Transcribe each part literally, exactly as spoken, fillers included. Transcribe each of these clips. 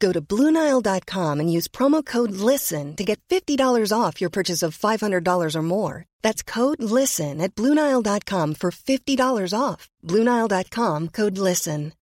Go to blue nile dot com and use promo code LISTEN to get fifty dollars off your purchase of five hundred dollars or more. That's code LISTEN at blue nile dot com for fifty dollars off. blue nile dot com, code LISTEN.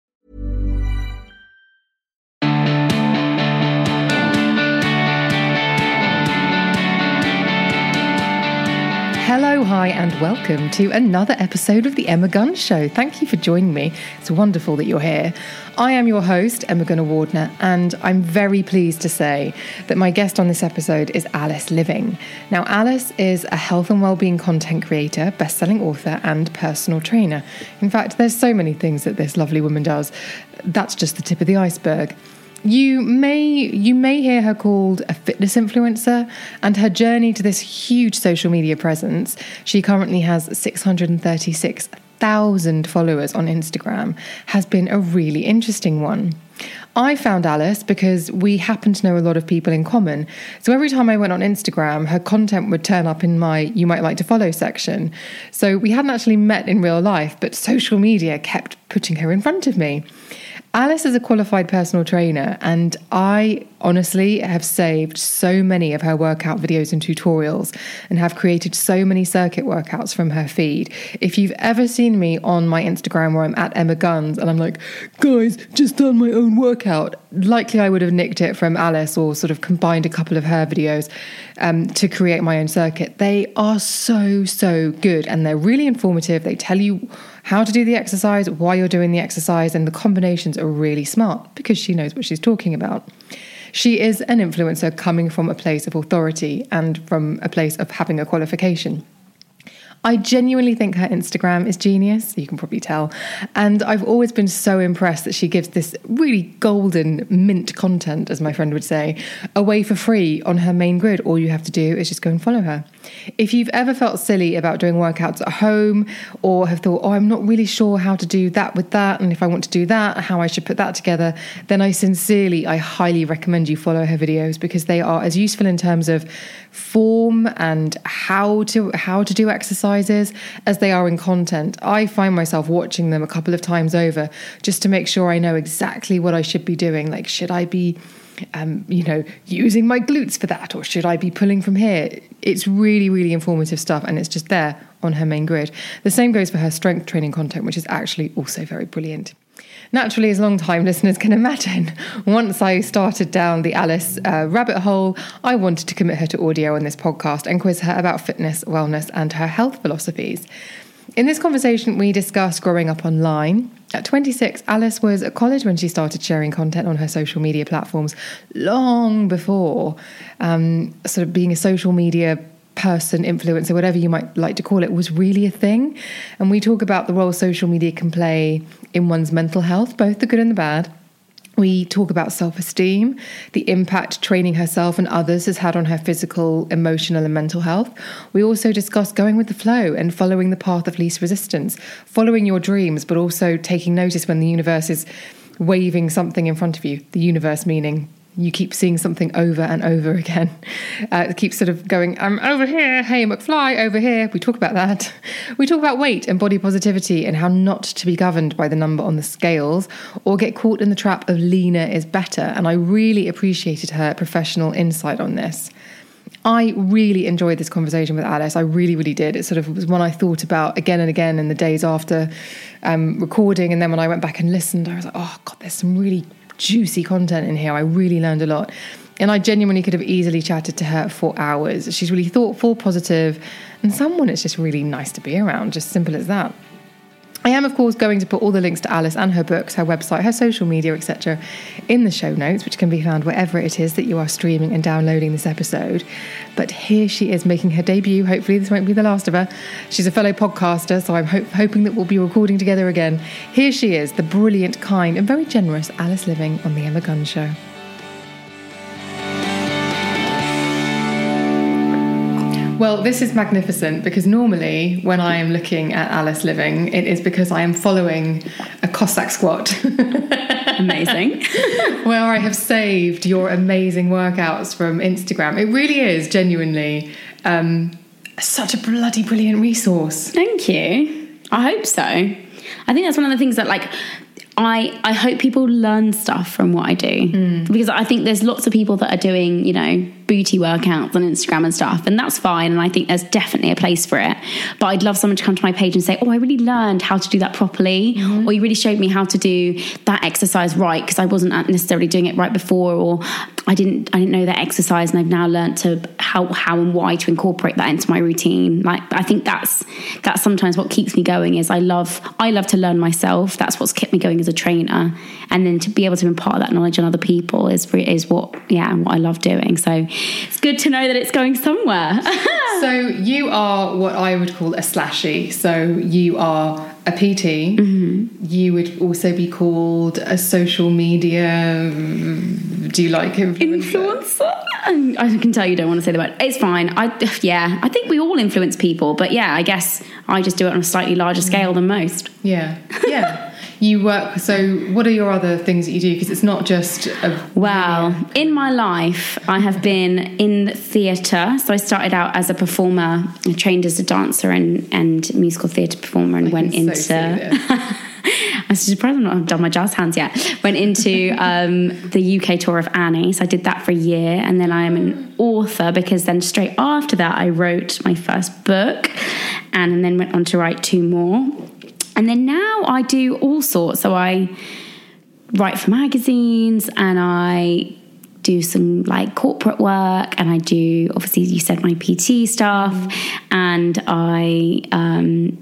Hello, hi, and welcome to another episode of The Emma Gunn Show. Thank you for joining me. It's wonderful that you're here. I am your host, Emma Gunner-Wadner, and I'm very pleased to say that my guest on this episode is Alice Liveing. Now, Alice is a health and wellbeing content creator, best-selling author, and personal trainer. In fact, there's so many things that this lovely woman does. That's just the tip of the iceberg. You may you may hear her called a fitness influencer, and her journey to this huge social media presence. She currently has six hundred thirty-six thousand followers on Instagram, has been a really interesting one. I found Alice because we happen to know a lot of people in common. So every time I went on Instagram, her content would turn up in my You Might Like to Follow section. So we hadn't actually met in real life, but social media kept putting her in front of me. Alice is a qualified personal trainer, and I honestly have saved so many of her workout videos and tutorials and have created so many circuit workouts from her feed. If you've ever seen me on my Instagram where I'm at Emma Guns and I'm like, guys, just done my own workout, likely I would have nicked it from Alice or sort of combined a couple of her videos um, to create my own circuit. They are so, so good, and they're really informative. They tell you how to do the exercise, why you're doing the exercise, and the combinations are really smart because she knows what she's talking about. She is an influencer coming from a place of authority and from a place of having a qualification. I genuinely think her Instagram is genius, you can probably tell, and I've always been so impressed that she gives this really golden mint content, as my friend would say, away for free on her main grid. All you have to do is just go and follow her. If you've ever felt silly about doing workouts at home or have thought, oh, I'm not really sure how to do that with that, and if I want to do that, how I should put that together, then I sincerely, I highly recommend you follow her videos because they are as useful in terms of form and how to how to do exercise as they are in content. I find myself watching them a couple of times over just to make sure I know exactly what I should be doing. Like, should I be, um, you know, using my glutes for that, or should I be pulling from here? It's really, really informative stuff, and it's just there on her main grid. The same goes for her strength training content, which is actually also very brilliant. Naturally, as long-time listeners can imagine, once I started down the Alice uh, rabbit hole, I wanted to commit her to audio on this podcast and quiz her about fitness, wellness, and her health philosophies. In this conversation, we discussed growing up online. At twenty-six, Alice was at college when she started sharing content on her social media platforms, long before um, sort of being a social media person, influencer, whatever you might like to call it, was really a thing. And we talk about the role social media can play in one's mental health, both the good and the bad. We talk about self-esteem, the impact training herself and others has had on her physical, emotional, and mental health. We also discuss going with the flow and following the path of least resistance, following your dreams, but also taking notice when the universe is waving something in front of you, the universe meaning you keep seeing something over and over again. Uh, it keeps sort of going, I'm over here, hey McFly, over here. We talk about that. We talk about weight and body positivity and how not to be governed by the number on the scales or get caught in the trap of leaner is better. And I really appreciated her professional insight on this. I really enjoyed this conversation with Alice. I really, really did. It sort of was one I thought about again and again in the days after um, recording. And then when I went back and listened, I was like, oh God, there's some really juicy content in here. I really learned a lot. And I genuinely could have easily chatted to her for hours. She's really thoughtful, positive, and someone it's just really nice to be around. Just simple as that. I am, of course, going to put all the links to Alice and her books, her website, her social media, et cetera in the show notes, which can be found wherever it is that you are streaming and downloading this episode. But here she is making her debut. Hopefully this won't be the last of her. She's a fellow podcaster, so I'm ho- hoping that we'll be recording together again. Here she is, the brilliant, kind and very generous Alice Liveing on The Emma Gunn Show. Well, this is magnificent because normally when I am looking at Alice Liveing, it is because I am following a Cossack squat. Amazing. Where I have saved your amazing workouts from Instagram. It really is genuinely um, such a bloody brilliant resource. Thank you. I hope so. I think that's one of the things that, like, I, I hope people learn stuff from what I do mm. because I think there's lots of people that are doing, you know, booty workouts on Instagram and stuff, and that's fine, and I think there's definitely a place for it, but I'd love someone to come to my page and say, oh, I really learned how to do that properly mm-hmm. or you really showed me how to do that exercise right because I wasn't necessarily doing it right before, or I didn't I didn't know that exercise and I've now learned to how how and why to incorporate that into my routine. Like, I think that's that's sometimes what keeps me going is I love I love to learn myself. That's what's kept me going as a trainer, and then to be able to impart that knowledge on other people is is what yeah what I love doing. So it's good to know that it's going somewhere. So you are what I would call a slashy. So you are a P T. Mm-hmm. You would also be called a social media. Do you like influencer? Influencer? I can tell you don't want to say the word. It's fine. I yeah. I think we all influence people, but yeah, I guess I just do it on a slightly larger scale than most. Yeah. Yeah. You work, so what are your other things that you do? Because it's not just a... Well, in my life, I have been in theatre. So I started out as a performer. I trained as a dancer and, and musical theatre performer and I went into... So I'm surprised I'm not done my jazz hands yet. Went into um, the U K tour of Annie. So I did that for a year. And then I am an author because then straight after that, I wrote my first book and, and then went on to write two more. And then now I do all sorts. So I write for magazines and I do some like corporate work and I do, obviously, you said my P T stuff and I um,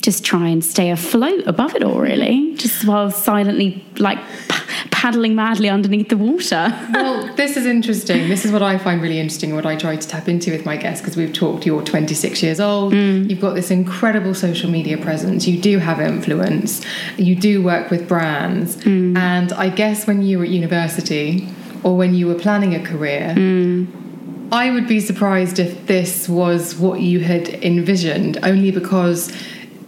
just try and stay afloat above it all, really, just while silently like p- paddling madly underneath the water. Well, this is interesting. This is what I find really interesting, what I try to tap into with my guests, because we've talked, you're twenty-six years old, mm. you've got this incredible social media presence, you do have influence, you do work with brands, mm. and I guess when you were at university or when you were planning a career, mm. I would be surprised if this was what you had envisioned, only because...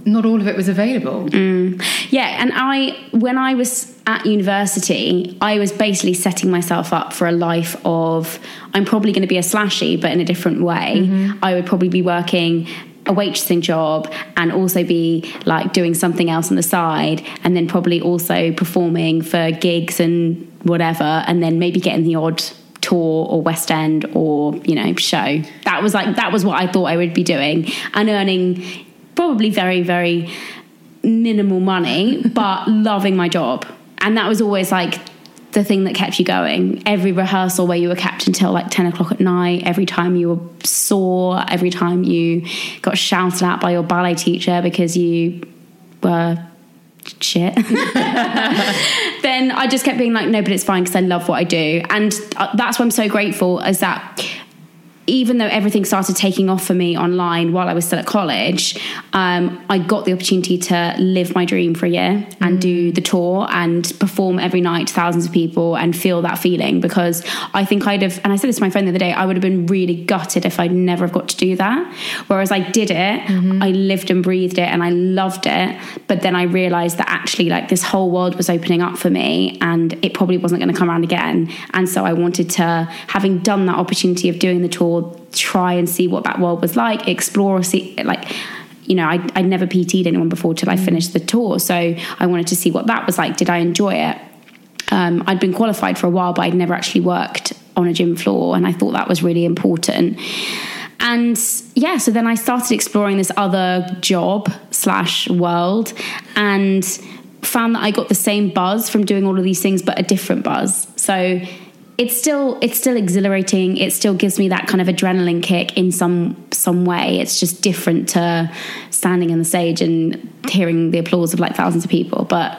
not all of it was available. Mm. Yeah, and I, when I was at university, I was basically setting myself up for a life of, I'm probably going to be a slashy, but in a different way. Mm-hmm. I would probably be working a waitressing job and also be like doing something else on the side, and then probably also performing for gigs and whatever, and then maybe getting the odd tour or West End or, you know, show. That was like, that was what I thought I would be doing, and earning... probably very, very minimal money, but loving my job. And that was always like the thing that kept you going. Every rehearsal where you were kept until like ten o'clock at night, every time you were sore, every time you got shouted at by your ballet teacher because you were shit. Then I just kept being like, no, but it's fine because I love what I do. And that's why I'm so grateful, is that even though everything started taking off for me online while I was still at college, um, I got the opportunity to live my dream for a year and mm. do the tour and perform every night to thousands of people and feel that feeling, because I think I'd have, and I said this to my friend the other day, I would have been really gutted if I'd never have got to do that. Whereas I did it, mm-hmm. I lived and breathed it and I loved it. But then I realized that actually like this whole world was opening up for me and it probably wasn't going to come around again. And so I wanted to, having done that opportunity of doing the tour, try and see what that world was like, explore, see, like, you know, I, I'd never P T'd anyone before till I finished the tour, so I wanted to see what that was like. Did I enjoy it? um, I'd been qualified for a while, but I'd never actually worked on a gym floor, and I thought that was really important. And yeah, so then I started exploring this other job slash world, and found that I got the same buzz from doing all of these things, but a different buzz. So it's still it's still exhilarating. It still gives me that kind of adrenaline kick in some some way. It's just different to standing on the stage and hearing the applause of like thousands of people. But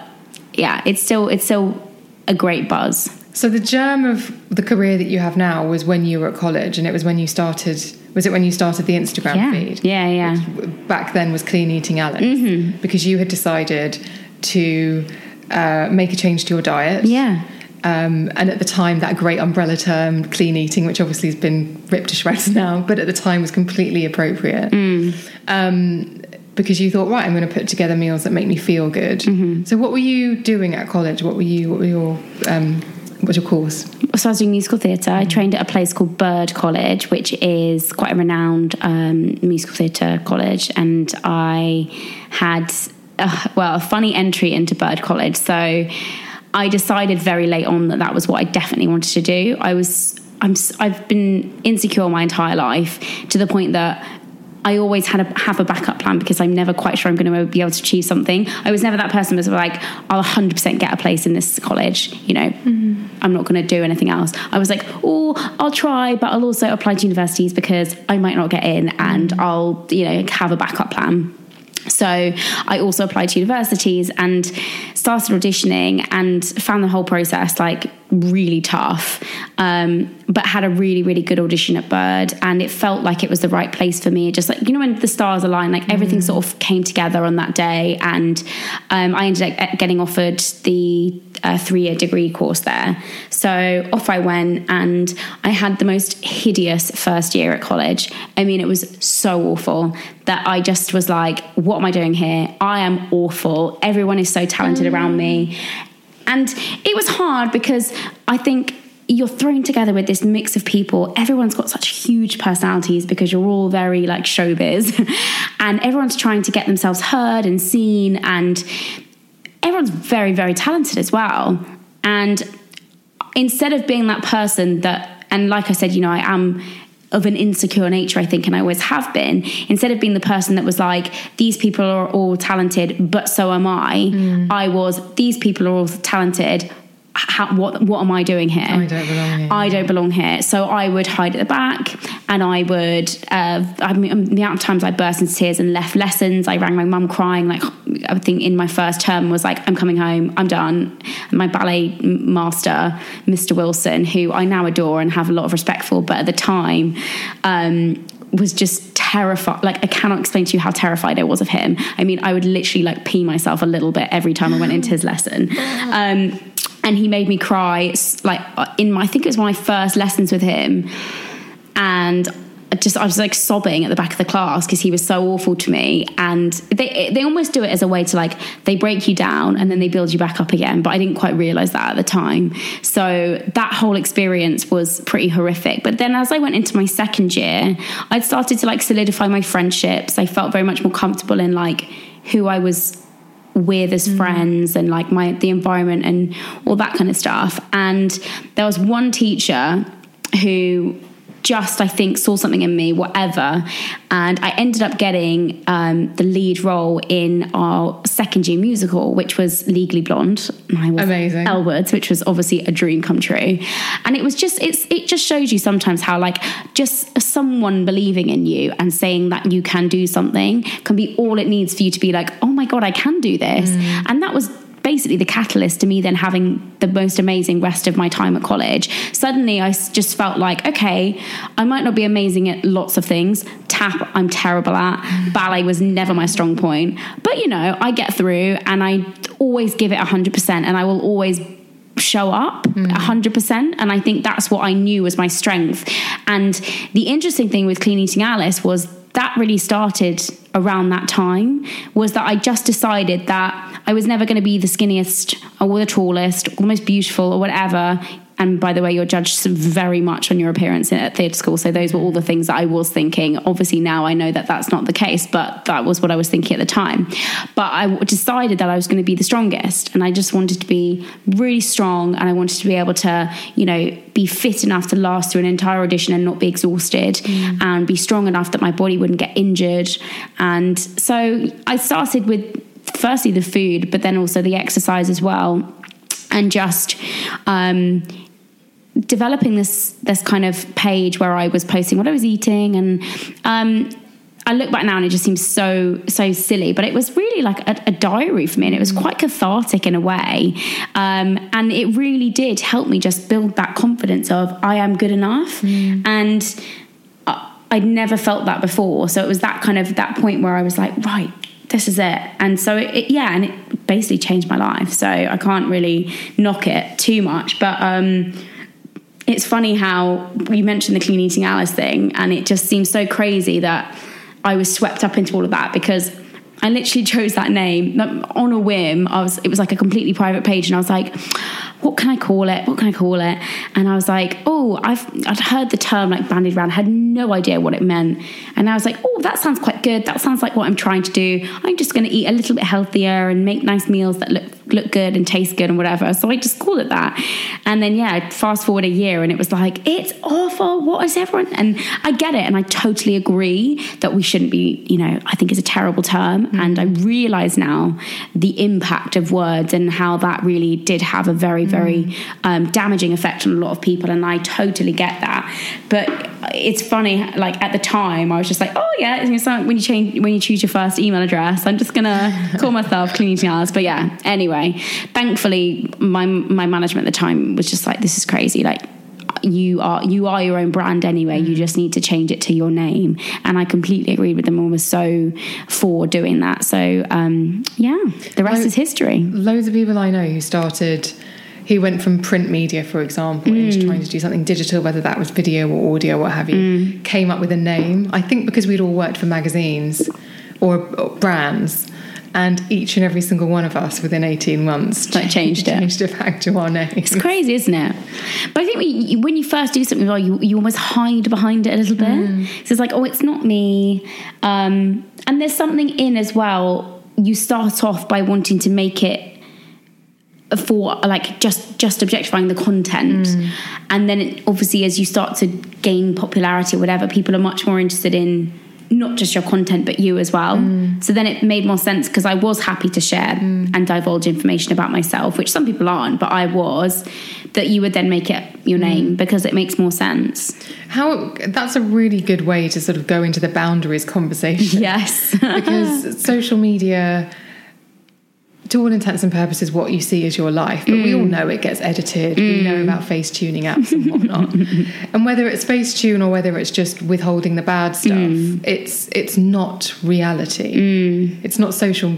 yeah, it's still it's still a great buzz. So the germ of the career that you have now was when you were at college, and it was when you started. Was it when you started the Instagram yeah. feed? Yeah, yeah. Which back then was Clean Eating Alice, mm-hmm. because you had decided to uh, make a change to your diet. Yeah. Um, and at the time, that great umbrella term, clean eating, which obviously has been ripped to shreds now, but at the time was completely appropriate. Mm. Um, because you thought, right, I'm going to put together meals that make me feel good. Mm-hmm. So what were you doing at college? What were you, what were your, um, what was your course? So I was doing musical theatre. Mm. I trained at a place called Bird College, which is quite a renowned um, musical theatre college. And I had, uh, well, a funny entry into Bird College. So I decided very late on that that was what I definitely wanted to do. I was, I'm, I've been insecure my entire life, to the point that I always had a, have a backup plan, because I'm never quite sure I'm going to be able to achieve something. I was never that person who was like, I'll one hundred percent get a place in this college, you know, mm-hmm. I'm not going to do anything else. I was like, oh, I'll try, but I'll also apply to universities because I might not get in, and I'll, you know, have a backup plan. So I also applied to universities and started auditioning, and found the whole process like really tough, um, but had a really, really good audition at Bird, and it felt like it was the right place for me. Just like, you know, when the stars align, like everything mm. sort of came together on that day. And um, I ended up getting offered the uh, three-year degree course there. So off I went, and I had the most hideous first year at college. I mean, it was so awful that I just was like, what am I doing here? I am awful. Everyone is so talented mm. around me. And it was hard, because I think you're thrown together with this mix of people. Everyone's got such huge personalities, because you're all very like showbiz and everyone's trying to get themselves heard and seen, and everyone's very, very talented as well. And instead of being that person that, and like I said, you know, I am of an insecure nature, I think, and I always have been, instead of being the person that was like, these people are all talented, but so am I, mm. I was, these people are all talented, How, what what am I doing here? I don't belong here. I don't belong here. So I would hide at the back, and I would, uh, I mean, the amount of times I burst into tears and left lessons. I rang my mum crying, like, I think in my first term was like, I'm coming home, I'm done. And my ballet master, Mister Wilson, who I now adore and have a lot of respect for, but at the time um, was just terrified. Like, I cannot explain to you how terrified I was of him. I mean, I would literally like pee myself a little bit every time I went into his lesson. Um And he made me cry, like, in my, I think it was one of my first lessons with him. And just, I was like sobbing at the back of the class, because he was so awful to me. And they they almost do it as a way to like, they break you down and then they build you back up again. But I didn't quite realise that at the time. So that whole experience was pretty horrific. But then as I went into my second year, I'd started to like solidify my friendships. I felt very much more comfortable in like who I was with as friends, and like my the environment and all that kind of stuff. And there was one teacher who just, I think, saw something in me, whatever, and I ended up getting um the lead role in our second year musical, which was Legally Blonde. I was amazing. Elle Woods, which was obviously a dream come true. And it was just it's it just shows you sometimes how like just someone believing in you and saying that you can do something can be all it needs for you to be like, oh my god, I can do this. Mm. And that was basically the catalyst to me then having the most amazing rest of my time at college. Suddenly I just felt like, okay, I might not be amazing at lots of things. Tap, I'm terrible at. Ballet was never my strong point, but you know, I get through, and I always give it one hundred percent, and I will always show up one hundred percent. And I think that's what I knew was my strength. And the interesting thing with Clean Eating Alice was that really started around that time, was that I just decided that I was never going to be the skinniest or the tallest or the most beautiful or whatever. And by the way, you're judged very much on your appearance at theatre school. So those were all the things that I was thinking. Obviously now I know that that's not the case, but that was what I was thinking at the time. But I decided that I was going to be the strongest, and I just wanted to be really strong, and I wanted to be able to, you know, be fit enough to last through an entire audition and not be exhausted, mm. and be strong enough that my body wouldn't get injured. And so I started with firstly the food, but then also the exercise as well, and just um developing this this kind of page where I was posting what I was eating. And um I look back now and it just seems so so silly, but it was really like a, a diary for me, and it was quite cathartic in a way, um, and it really did help me just build that confidence of I am good enough. Mm. And I, I'd never felt that before, so it was that kind of that point where I was like, right, this is it. And so it, it yeah and it basically changed my life, so I can't really knock it too much. But um it's funny how you mentioned the Clean Eating Alice thing, and it just seems so crazy that I was swept up into all of that, because I literally chose that name on a whim. I was, it was like a completely private page, and I was like, what can I call it? What can I call it? And I was like, oh, I've I'd heard the term like bandied around, had no idea what it meant. And I was like, oh, that sounds quite good. That sounds like what I'm trying to do. I'm just going to eat a little bit healthier and make nice meals that look look good and taste good and whatever. So I just called it that. And then, yeah, fast forward a year and it was like, it's awful. What is everyone? And I get it. And I totally agree that we shouldn't be, you know, I think it's a terrible term. Mm-hmm. And I realize now the impact of words and how that really did have a very, very mm-hmm. um, damaging effect on a lot of people. And I totally get that. But it's funny, like at the time I was just like, oh yeah, it's like when you change, when you choose your first email address, I'm just going to call myself Clean Eating Alice. But yeah, anyway. Thankfully, my my management at the time was just like, this is crazy. Like, you are you are your own brand anyway. You just need to change it to your name. And I completely agreed with them and was so for doing that. So um, yeah, the rest Lo- is history. Loads of people I know who started, who went from print media, for example, mm. into trying to do something digital, whether that was video or audio, what have you, mm. came up with a name. I think because we'd all worked for magazines or, or brands. And each and every single one of us within eighteen months like changed, changed it changed it back to our name. It's crazy, isn't it? But I think we, when you first do something, well, you, you almost hide behind it a little bit. Mm. So it's like, oh, it's not me. Um, and there's something in as well. You start off by wanting to make it for like just just objectifying the content, mm. and then it, obviously as you start to gain popularity or whatever, people are much more interested in not just your content but you as well. Mm. So then it made more sense, because I was happy to share mm. and divulge information about myself, which some people aren't, but I was, that you would then make it your name, mm. because it makes more sense. How that's a really good way to sort of go into the boundaries conversation. Yes. Because social media, to all intents and purposes, what you see is your life, but mm. we all know it gets edited. Mm. We know about face tuning apps and whatnot, and whether it's face tune or whether it's just withholding the bad stuff, mm. it's it's not reality. Mm. It's not social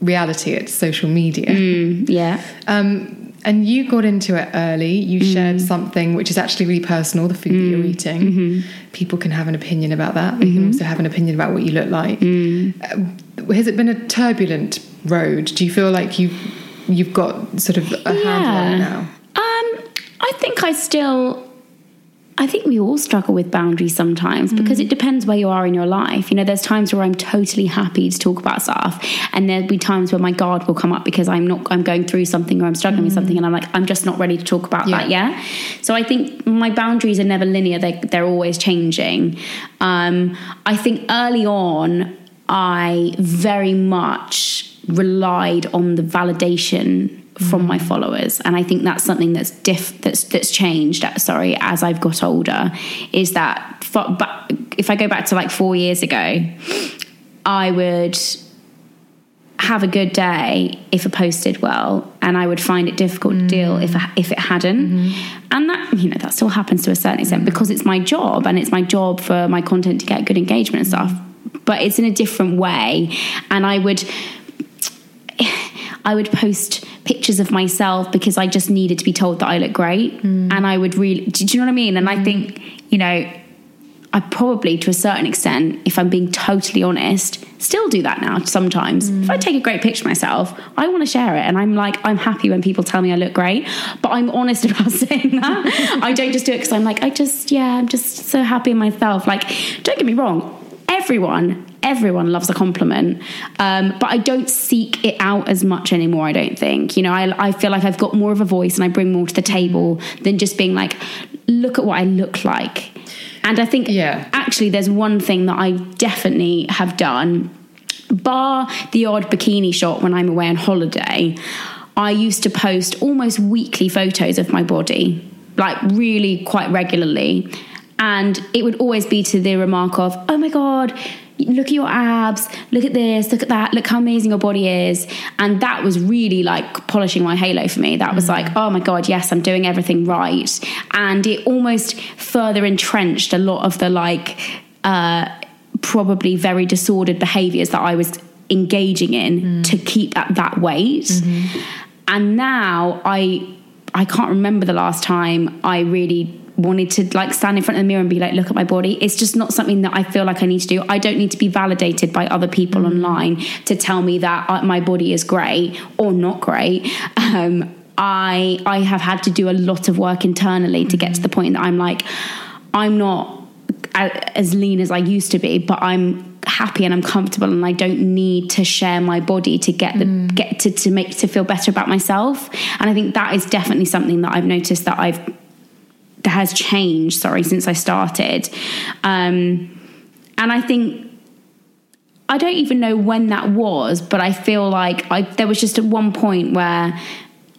reality. It's social media. Mm. Yeah. Um, and you got into it early. You mm. shared something which is actually really personal. The food mm. that you're eating, mm-hmm. people can have an opinion about that. They mm-hmm. can also have an opinion about what you look like. Mm. Uh, has it been a turbulent road? Do you feel like you you've got sort of a yeah. handle on it now? Um, I think I still I think we all struggle with boundaries sometimes, mm. because it depends where you are in your life. You know, there's times where I'm totally happy to talk about stuff, and there'll be times where my guard will come up because I'm not I'm going through something or I'm struggling mm. with something, and I'm like, I'm just not ready to talk about yeah. that yet. So I think my boundaries are never linear. They they're always changing. Um, I think early on I very much relied on the validation from my followers, and I think that's something that's diff that's that's changed sorry as I've got older, is that for, but if I go back to like four years ago, I would have a good day if it posted well, and I would find it difficult mm. to deal if if it hadn't. Mm-hmm. And that, you know, that still happens to a certain extent, because it's my job, and it's my job for my content to get good engagement and stuff, but it's in a different way. And I would I would post pictures of myself because I just needed to be told that I look great. Mm. And I would really, do you know what I mean? And mm. I think, you know, I probably to a certain extent, if I'm being totally honest, still do that now sometimes. Mm. If I take a great picture of myself, I want to share it, and I'm like, I'm happy when people tell me I look great, but I'm honest about saying that. I don't just do it because I'm like, I just, yeah, I'm just so happy in myself. Like, don't get me wrong, everyone everyone loves a compliment, um, but I don't seek it out as much anymore, I don't think. You know, I, I feel like I've got more of a voice and I bring more to the table than just being like, look at what I look like. And I think yeah. actually there's one thing that I definitely have done bar the odd bikini shot when I'm away on holiday, I used to post almost weekly photos of my body, like really quite regularly. And it would always be to the remark of, oh my God, look at your abs, look at this, look at that, look how amazing your body is. And that was really like polishing my halo for me. That was mm-hmm. like, oh my God, yes, I'm doing everything right. And it almost further entrenched a lot of the like uh, probably very disordered behaviours that I was engaging in mm. to keep at that weight. Mm-hmm. And now I I can't remember the last time I really wanted to like stand in front of the mirror and be like, look at my body. It's just not something that I feel like I need to do. I don't need to be validated by other people mm-hmm. online to tell me that my body is great or not great. Um, I I have had to do a lot of work internally to get to the point that I'm like, I'm not a, as lean as I used to be, but I'm happy and I'm comfortable and I don't need to share my body to get the mm. get to, to make to feel better about myself. And I think that is definitely something that I've noticed that I've that has changed sorry since I started, um and I think I don't even know when that was, but I feel like I there was just at one point where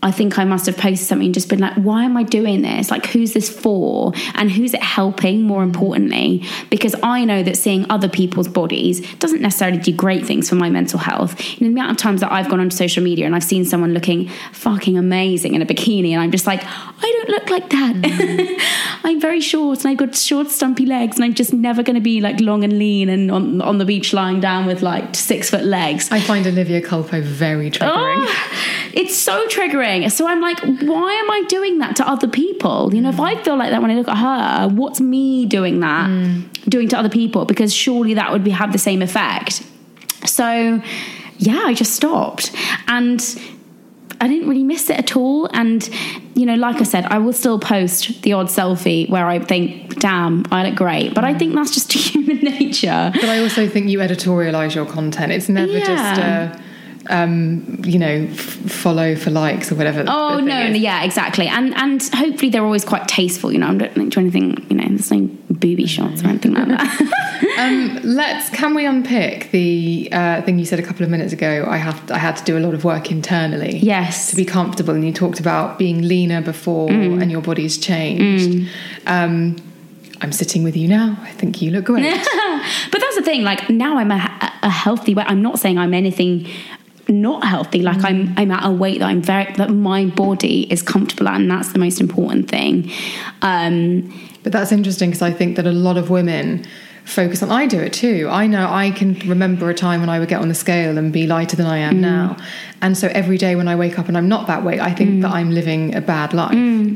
I think I must have posted something and just been like, why am I doing this? Like, who's this for? And who's it helping, more importantly? Because I know that seeing other people's bodies doesn't necessarily do great things for my mental health. You know, the amount of times that I've gone onto social media and I've seen someone looking fucking amazing in a bikini and I'm just like, I don't look like that. Mm-hmm. I'm very short and I've got short, stumpy legs and I'm just never going to be like long and lean and on, on the beach lying down with like six foot legs. I find Olivia Culpo very triggering. Oh, it's so triggering. So I'm like, why am I doing that to other people? You know, mm. if I feel like that when I look at her, what's me doing that, mm. doing to other people? Because surely that would be, have the same effect. So, yeah, I just stopped. And I didn't really miss it at all. And, you know, like I said, I will still post the odd selfie where I think, damn, I look great. But mm. I think that's just human nature. But I also think you editorialise your content. It's never yeah. just a... Um, you know, f- follow for likes or whatever. Oh no, is. yeah, exactly. And and hopefully they're always quite tasteful. You know, I don't think do anything. You know, there's no booby shots or anything like that. um, let's can we unpick the uh, thing you said a couple of minutes ago? I have to, I had to do a lot of work internally. Yes, to be comfortable. And you talked about being leaner before, mm. and your body's changed. Mm. Um, I'm sitting with you now. I think you look great. But that's the thing. Like now, I'm a, a healthy weight. I'm not saying I'm anything. Not healthy, like I'm I'm at a weight that I'm very that my body is comfortable at, and that's the most important thing. Um but that's interesting because I think that a lot of women focus on I do it too. I know I can remember a time when I would get on the scale and be lighter than I am mm. now, and so every day when I wake up and I'm not that weight, I think mm. that I'm living a bad life. mm.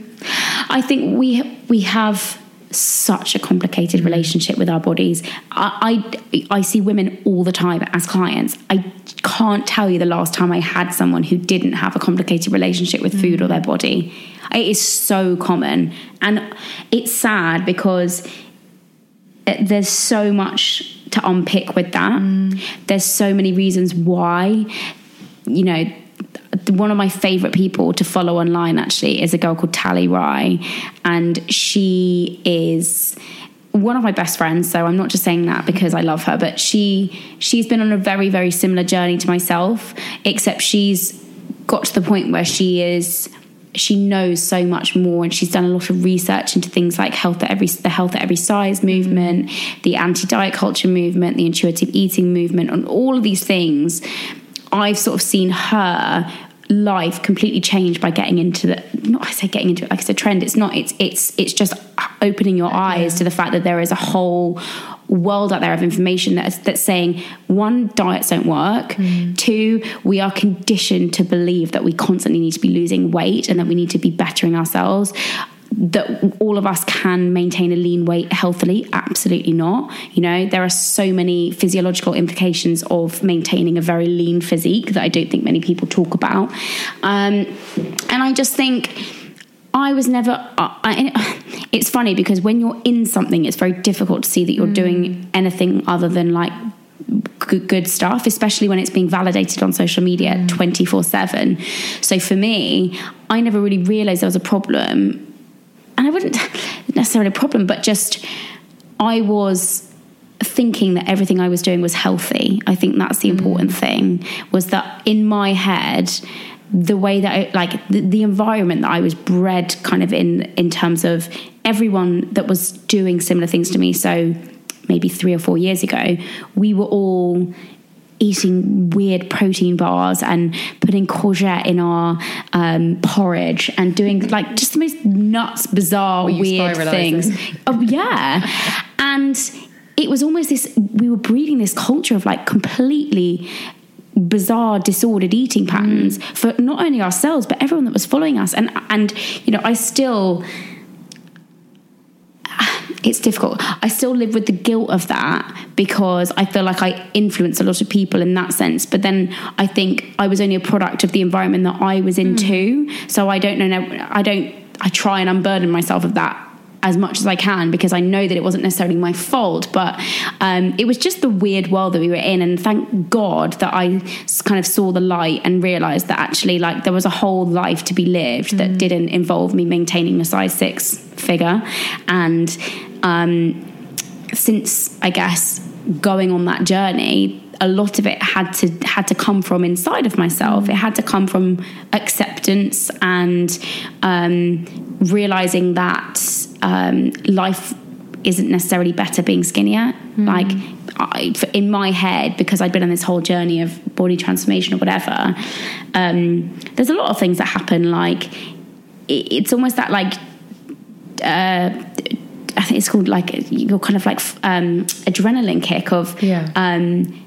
I think we we have such a complicated relationship with our bodies. I, I I see women all the time as clients. I can't tell you the last time I had someone who didn't have a complicated relationship with food or their body. It is so common, and it's sad because there's so much to unpick with that. Mm. There's so many reasons why, you know. One of my favourite people to follow online actually is a girl called Tally Rye, and she is one of my best friends, so I'm not just saying that because I love her, but she she's been on a very very similar journey to myself, except she's got to the point where she is she knows so much more, and she's done a lot of research into things like health at every the health at every size movement, the anti-diet culture movement, the intuitive eating movement, and all of these things. I've sort of seen her life completely changed by getting into the not I say getting into it like it's a trend, it's not, it's it's it's just opening your eyes yeah. to the fact that there is a whole world out there of information that's that's saying, one, diets don't work, mm. two, we are conditioned to believe that we constantly need to be losing weight and that we need to be bettering ourselves, that all of us can maintain a lean weight healthily. Absolutely not. You know, there are so many physiological implications of maintaining a very lean physique that I don't think many people talk about. Um, and I just think I was never, uh, I, it's funny because when you're in something, it's very difficult to see that you're mm. doing anything other than like good, good stuff, especially when it's being validated on social media mm. twenty-four seven. So for me, I never really realized there was a problem. And I wouldn't necessarily a problem, but just I was thinking that everything I was doing was healthy. I think that's the important thing, was that in my head, the way that I, like the, the environment that I was bred kind of in, in terms of everyone that was doing similar things to me. So maybe three or four years ago, we were all eating weird protein bars and putting courgette in our um, porridge and doing like just the most nuts, bizarre, weird things. Oh yeah. And it was almost this, we were breeding this culture of like completely bizarre, disordered eating patterns mm. for not only ourselves, but everyone that was following us. And, and, you know, I still, it's difficult. I still live with the guilt of that because I feel like I influence a lot of people in that sense. But then I think I was only a product of the environment that I was into. Mm. So I don't know, I don't, I try and unburden myself of that as much as I can, because I know that it wasn't necessarily my fault, but um, it was just the weird world that we were in. And thank God that I kind of saw the light and realised that actually, like, there was a whole life to be lived mm. that didn't involve me maintaining a size six figure. And um, since, I guess, going on that journey, a lot of it had to had to come from inside of myself. It had to come from acceptance and um, realising that Um, life isn't necessarily better being skinnier. Mm. Like I, in my head, because I'd been on this whole journey of body transformation or whatever, um, there's a lot of things that happen. Like it, it's almost that like, uh, I think it's called like your kind of like um, adrenaline kick of, yeah. um,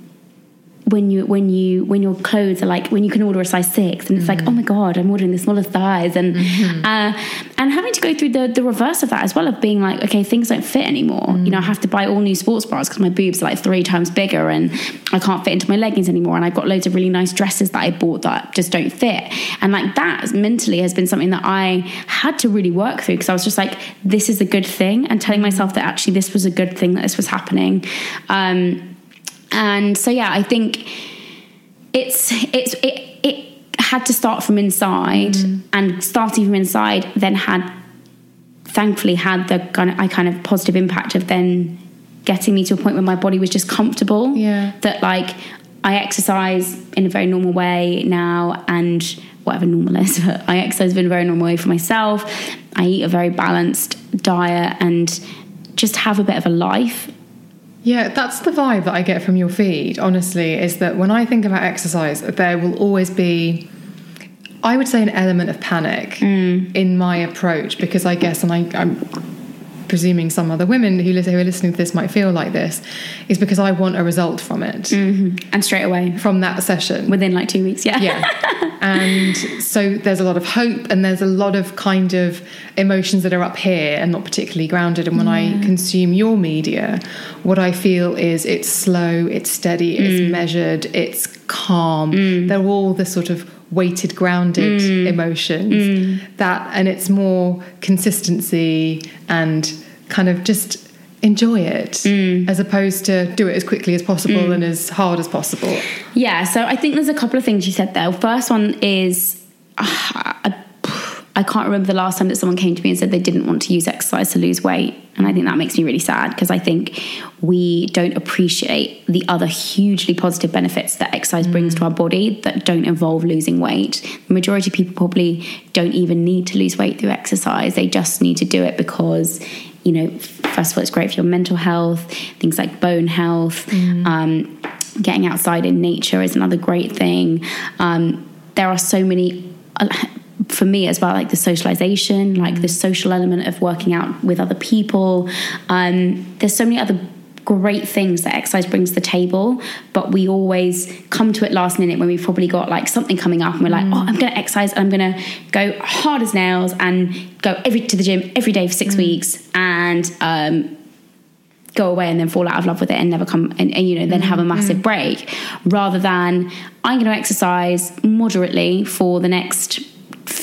when you when you when your clothes are like, when you can order a size six and it's mm-hmm. like, oh my god, I'm ordering the smaller thighs, and mm-hmm. uh, and having to go through the the reverse of that as well, of being like, okay, things don't fit anymore. Mm. You know, I have to buy all new sports bras because my boobs are like three times bigger and I can't fit into my leggings anymore, and I've got loads of really nice dresses that I bought that just don't fit. And like that mentally has been something that I had to really work through, because I was just like, this is a good thing, and telling myself that actually this was a good thing that this was happening. Um And so, yeah, I think it's it's it, it had to start from inside, mm. and starting from inside then had, thankfully, had the kind of, I kind of positive impact of then getting me to a point where my body was just comfortable. Yeah. That, like, I exercise in a very normal way now, and whatever normal is, but I exercise in a very normal way for myself. I eat a very balanced diet and just have a bit of a life. Yeah, that's the vibe that I get from your feed, honestly, is that when I think about exercise, there will always be, I would say, an element of panic mm. in my approach, because I guess, and I, I'm presuming some other women who, who are listening to this might feel like this, is because I want a result from it. Mm-hmm. And straight away. From that session. Within like two weeks, yeah. Yeah. And so there's a lot of hope, and there's a lot of kind of emotions that are up here and not particularly grounded. And when yeah. I consume your media, what I feel is it's slow, it's steady, it's mm. measured, it's calm. Mm. They're all the sort of weighted, grounded mm. emotions mm. that, and it's more consistency and kind of just enjoy it mm. as opposed to do it as quickly as possible mm. and as hard as possible. Yeah, so I think there's a couple of things you said there. First one is uh, I, I can't remember the last time that someone came to me and said they didn't want to use exercise to lose weight, and I think that makes me really sad, because I think we don't appreciate the other hugely positive benefits that exercise mm. brings to our body that don't involve losing weight. The majority of people probably don't even need to lose weight through exercise. They just need to do it because, you know, first of all, it's great for your mental health, things like bone health. Mm. Um, getting outside in nature is another great thing. Um, there are so many... Uh, for me as well, like the socialization, like the social element of working out with other people. Um, there's so many other great things that exercise brings to the table, but we always come to it last minute when we've probably got like something coming up, and we're like, mm. oh, I'm going to exercise, and I'm going to go hard as nails and go every to the gym every day for six mm. weeks and um, go away and then fall out of love with it and never come and, and you know, then have a massive mm. break, rather than I'm going to exercise moderately for the next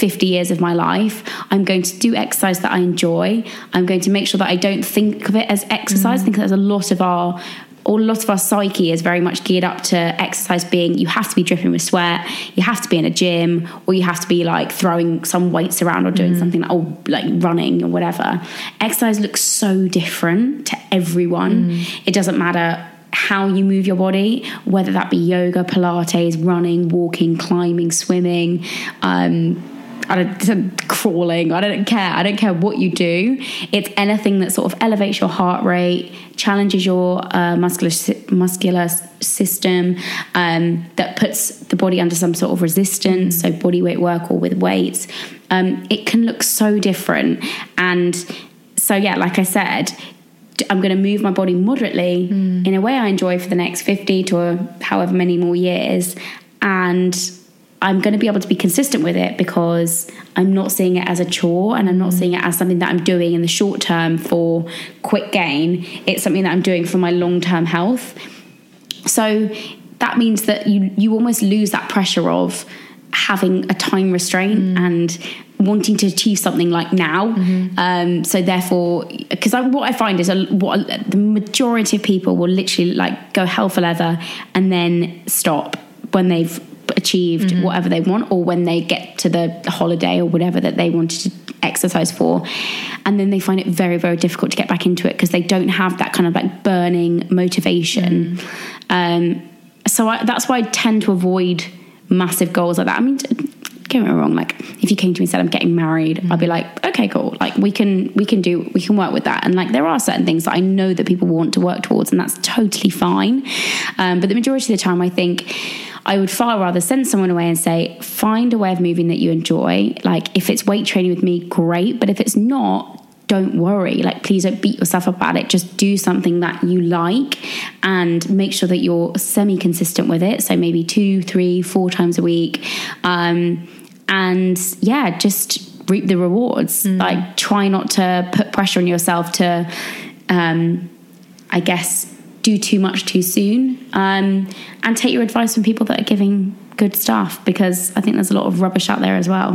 fifty years of my life. I'm going to do exercise that I enjoy. I'm going to make sure that I don't think of it as exercise. Mm. I think there's a lot of our a lot of our psyche is very much geared up to exercise being, you have to be dripping with sweat, you have to be in a gym, or you have to be like throwing some weights around or doing mm. something like, oh, like running or whatever. Exercise looks so different to everyone. Mm. It doesn't matter how you move your body, whether that be yoga, Pilates, running, walking, climbing, swimming, um, I don't, crawling, I don't care. I don't care what you do. It's anything that sort of elevates your heart rate, challenges your uh, muscular muscular system, um, that puts the body under some sort of resistance, so body weight work or with weights. Um, it can look so different. And so, yeah, like I said, I'm going to move my body moderately mm. in a way I enjoy for the next fifty to however many more years, and I'm going to be able to be consistent with it because I'm not seeing it as a chore, and I'm not mm. seeing it as something that I'm doing in the short term for quick gain. It's something that I'm doing for my long-term health. So that means that you you almost lose that pressure of having a time restraint mm. and wanting to achieve something like now. Mm-hmm. Um, so therefore, because I, what I find is a, what a, the majority of people will literally like go hell for leather and then stop when they've achieved mm-hmm. whatever they want, or when they get to the holiday or whatever that they wanted to exercise for, and then they find it very, very difficult to get back into it because they don't have that kind of like burning motivation. Mm-hmm. Um, so I, that's why I tend to avoid massive goals like that. I mean, get me wrong, like if you came to me and said I'm getting married, mm-hmm. I'd be like, okay, cool, like we can we can do we can work with that, and like there are certain things that I know that people want to work towards, and that's totally fine. Um, but the majority of the time, I think I would far rather send someone away and say, find a way of moving that you enjoy. Like if it's weight training with me, great, but if it's not, don't worry. Like please don't beat yourself up about it. Just do something that you like and make sure that you're semi-consistent with it. So maybe two, three, four times a week. Um, and yeah, just reap the rewards. Mm. Like try not to put pressure on yourself to, um, I guess, do too much too soon, um, and take your advice from people that are giving good stuff, because I think there's a lot of rubbish out there as well.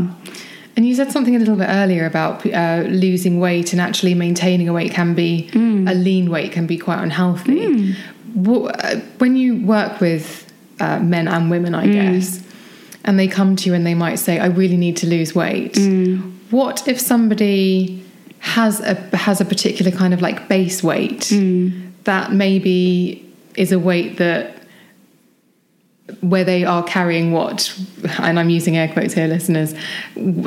And you said something a little bit earlier about uh, losing weight, and actually maintaining a weight can be mm. a lean weight can be quite unhealthy. Mm. What, uh, when you work with uh, men and women, I mm. guess, and they come to you and they might say, I really need to lose weight. Mm. What if somebody has a has a particular kind of like base weight mm. that maybe is a weight that where they are carrying what, and I'm using air quotes here, listeners,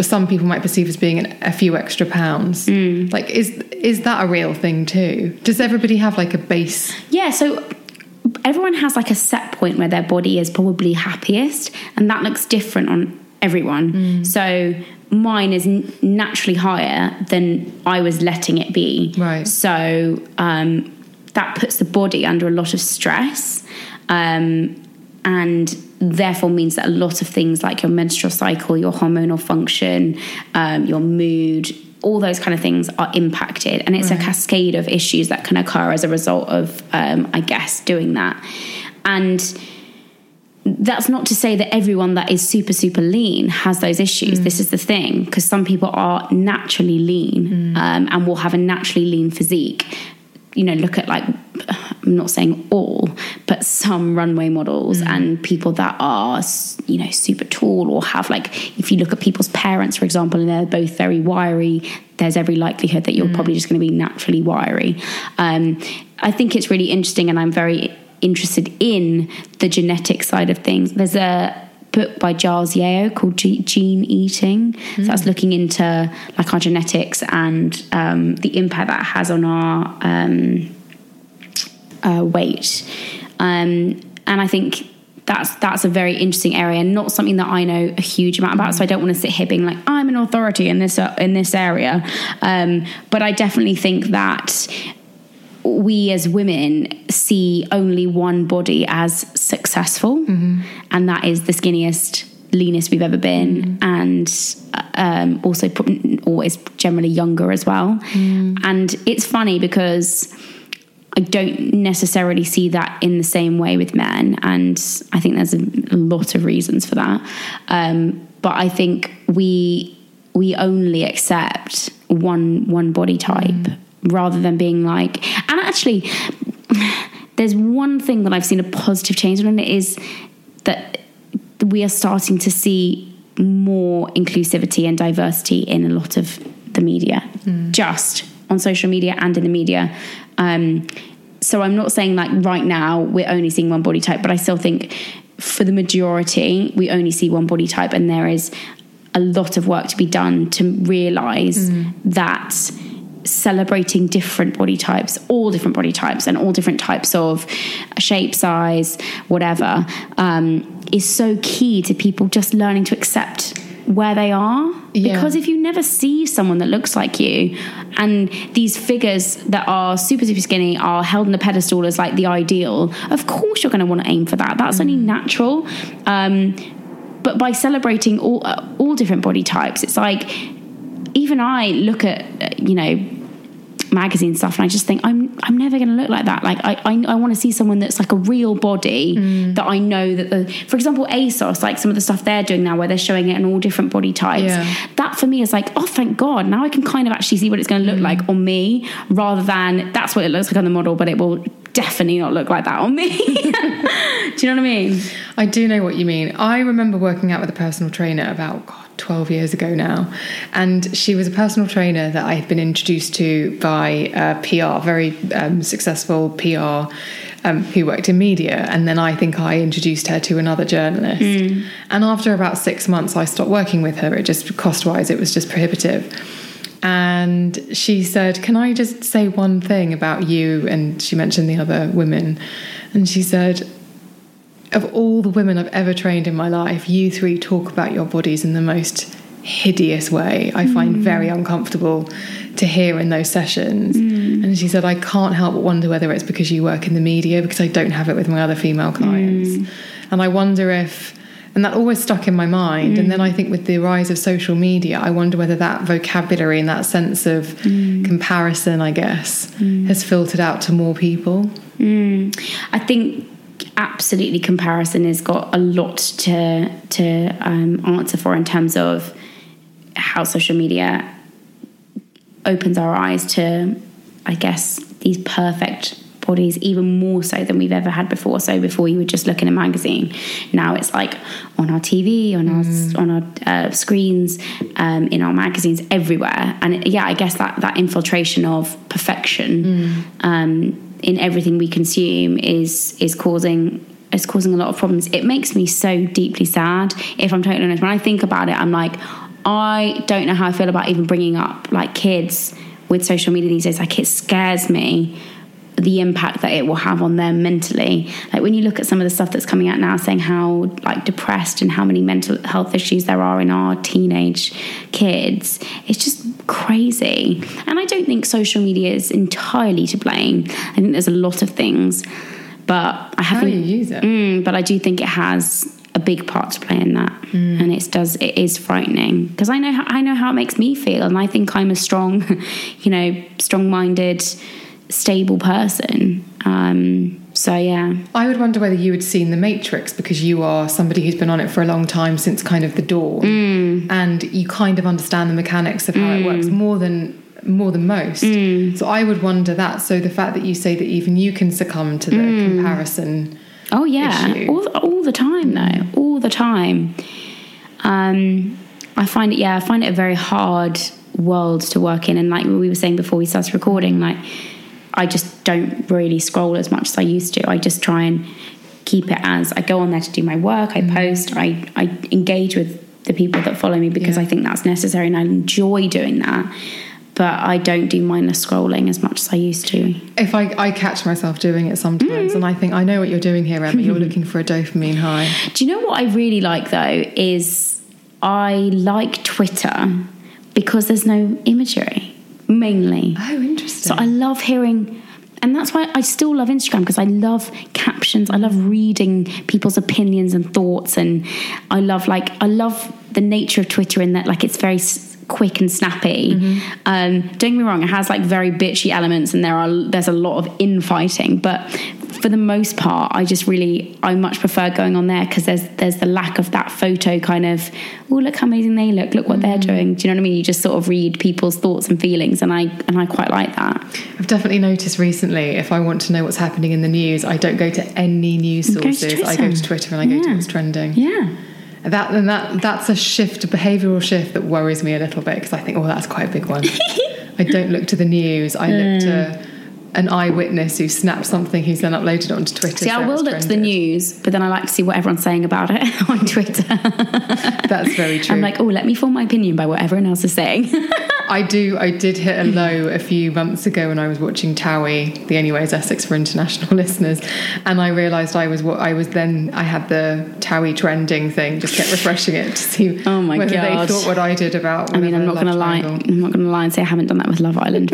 some people might perceive as being an, a few extra pounds. Mm. Like, is is that a real thing too? Does everybody have like a base? Yeah, so everyone has like a set point where their body is probably happiest, and that looks different on everyone. Mm. So mine is naturally higher than I was letting it be. Right. So, um, that puts the body under a lot of stress, um, and therefore means that a lot of things like your menstrual cycle, your hormonal function, um, your mood, all those kind of things are impacted. And it's right. a cascade of issues that can occur as a result of, um, I guess, doing that. And that's not to say that everyone that is super, super lean has those issues. Mm. This is the thing, because some people are naturally lean, mm. um, and will have a naturally lean physique. You know, look at like, I'm not saying all, but some runway models mm. and people that are, you know, super tall, or have like, if you look at people's parents, for example, and they're both very wiry, there's every likelihood that you're mm. probably just going to be naturally wiry. Um, I think it's really interesting, and I'm very interested in the genetic side of things. There's a book by Giles Yeo called Gene Eating. Mm. So that's looking into like our genetics and um, the impact that has on our um, uh, weight. Um, and I think that's that's a very interesting area, and not something that I know a huge amount about. So I don't want to sit here being like, I'm an authority in this uh, in this area. Um, but I definitely think that we as women see only one body as successful, mm-hmm. and that is the skinniest, leanest we've ever been, mm-hmm. and um, also always generally younger as well. Mm. And it's funny because I don't necessarily see that in the same way with men, and I think there's a lot of reasons for that. Um, but I think we we only accept one one body type. Mm. Rather than being like, and actually, there's one thing that I've seen a positive change in, and it is that we are starting to see more inclusivity and diversity in a lot of the media, mm. just on social media and in the media. Um, so I'm not saying like right now we're only seeing one body type, but I still think for the majority we only see one body type, and there is a lot of work to be done to realise mm. that celebrating different body types, all different body types and all different types of shape, size, whatever, um, is so key to people just learning to accept where they are. Yeah. Because if you never see someone that looks like you, and these figures that are super, super skinny are held on the pedestal as like the ideal, of course you're going to want to aim for that. That's mm. only natural. Um, but by celebrating all, uh, all different body types, it's like, even I look at, you know, magazine stuff and I just think I'm I'm never going to look like that. Like I I, I want to see someone that's like a real body mm. that I know that the, for example, ASOS, like some of the stuff they're doing now where they're showing it in all different body types, yeah. that for me is like, oh thank God, now I can kind of actually see what it's going to look mm. like on me, rather than that's what it looks like on the model, but it will definitely not look like that on me. Do you know what I mean? I do know what you mean. I remember working out with a personal trainer about God twelve years ago now, and she was a personal trainer that I had been introduced to by a P R, very um, successful P R um, who worked in media, and then I think I introduced her to another journalist, mm. and after about six months I stopped working with her. It just cost wise it was just prohibitive. And she said, can I just say one thing about you? And she mentioned the other women, and she said, of all the women I've ever trained in my life, you three talk about your bodies in the most hideous way. I find mm. very uncomfortable to hear in those sessions. Mm. And she said, I can't help but wonder whether it's because you work in the media, because I don't have it with my other female clients. Mm. And I wonder if, and that always stuck in my mind. Mm. And then I think with the rise of social media, I wonder whether that vocabulary and that sense of mm. comparison, I guess, mm. has filtered out to more people. Mm. I think absolutely comparison has got a lot to to um, answer for in terms of how social media opens our eyes to, I guess, these perfect bodies even more so than we've ever had before. So before you would just look in a magazine, now it's like on our T V, on mm. our on our uh, screens, um, in our magazines, everywhere. And yeah, I guess that that infiltration of perfection mm. um in everything we consume is is causing is causing a lot of problems. It makes me so deeply sad, if I'm totally honest. When I think about it, I'm like, I don't know how I feel about even bringing up like kids with social media these days. Like, it scares me the impact that it will have on them mentally. Like, when you look at some of the stuff that's coming out now saying how like depressed and how many mental health issues there are in our teenage kids, it's just crazy. And I don't think social media is entirely to blame. I think there's a lot of things, but I haven't. How you use it? Mm, but I do think it has a big part to play in that, mm. and it does. It is frightening because I know how, I know how it makes me feel, and I think I'm a strong, you know, strong-minded, stable person. Um, so yeah, I would wonder whether you had seen The Matrix, because you are somebody who's been on it for a long time, since kind of the dawn, mm. and you kind of understand the mechanics of how mm. it works more than more than most. Mm. So I would wonder that. So the fact that you say that even you can succumb to the mm. comparison. Oh yeah, issue. All, all the time though, all the time. Um, I find it. Yeah, I find it a very hard world to work in, and like we were saying before we started recording, like, I just don't really scroll as much as I used to. I just try and keep it as I go on there to do my work. I mm. post, I, I engage with the people that follow me because yeah. I think that's necessary and I enjoy doing that. But I don't do mindless scrolling as much as I used to. If I, I catch myself doing it sometimes mm. and I think, I know what you're doing here, Emma. You're looking for a dopamine high. Do you know what I really like though is I like Twitter because there's no imagery. Mainly. Oh, interesting. So I love hearing, and that's why I still love Instagram, because I love captions. I love reading people's opinions and thoughts, and I love like I love the nature of Twitter in that like it's very quick and snappy. Mm-hmm. Um, don't get me wrong, it has like very bitchy elements, and there are there's a lot of infighting, but for the most part, I just really I much prefer going on there because there's there's the lack of that photo kind of, oh, look how amazing they look, look what mm-hmm. they're doing. Do you know what I mean? You just sort of read people's thoughts and feelings, and I and I quite like that. I've definitely noticed recently, if I want to know what's happening in the news, I don't go to any news sources. Go I go to Twitter and I yeah. go to what's trending. Yeah. That and that that's a shift, a behavioural shift that worries me a little bit, because I think, oh, that's quite a big one. I don't look to the news. I mm. look to an eyewitness who snapped something, who's then uploaded it onto Twitter. See, so I will look trended. to the news, but then I like to see what everyone's saying about it on Twitter. That's very true. I'm like, oh, let me form my opinion by what everyone else is saying. I do. I did hit a low a few months ago when I was watching TOWIE, The Anyways Essex for international listeners, and I realised I was what I was then. I had the TOWIE trending thing, just kept refreshing it to see oh my whether God. they thought what I did about. I mean, I'm not going to lie. I'm not going to lie and say I haven't done that with Love Island.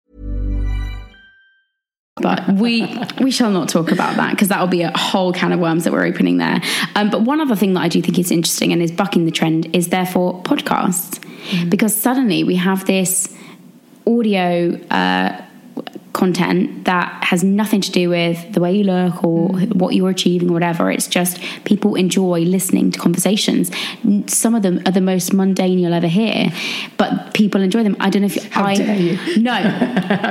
But we we shall not talk about that, because that'll be a whole can of worms that we're opening there. Um, but one other thing that I do think is interesting and is bucking the trend is therefore podcasts, mm. because suddenly we have this audio uh, content that has nothing to do with the way you look or what you're achieving or whatever. It's just people enjoy listening to conversations. Some of them are the most mundane you'll ever hear, but people enjoy them. I don't know if you, how I, dare you? No,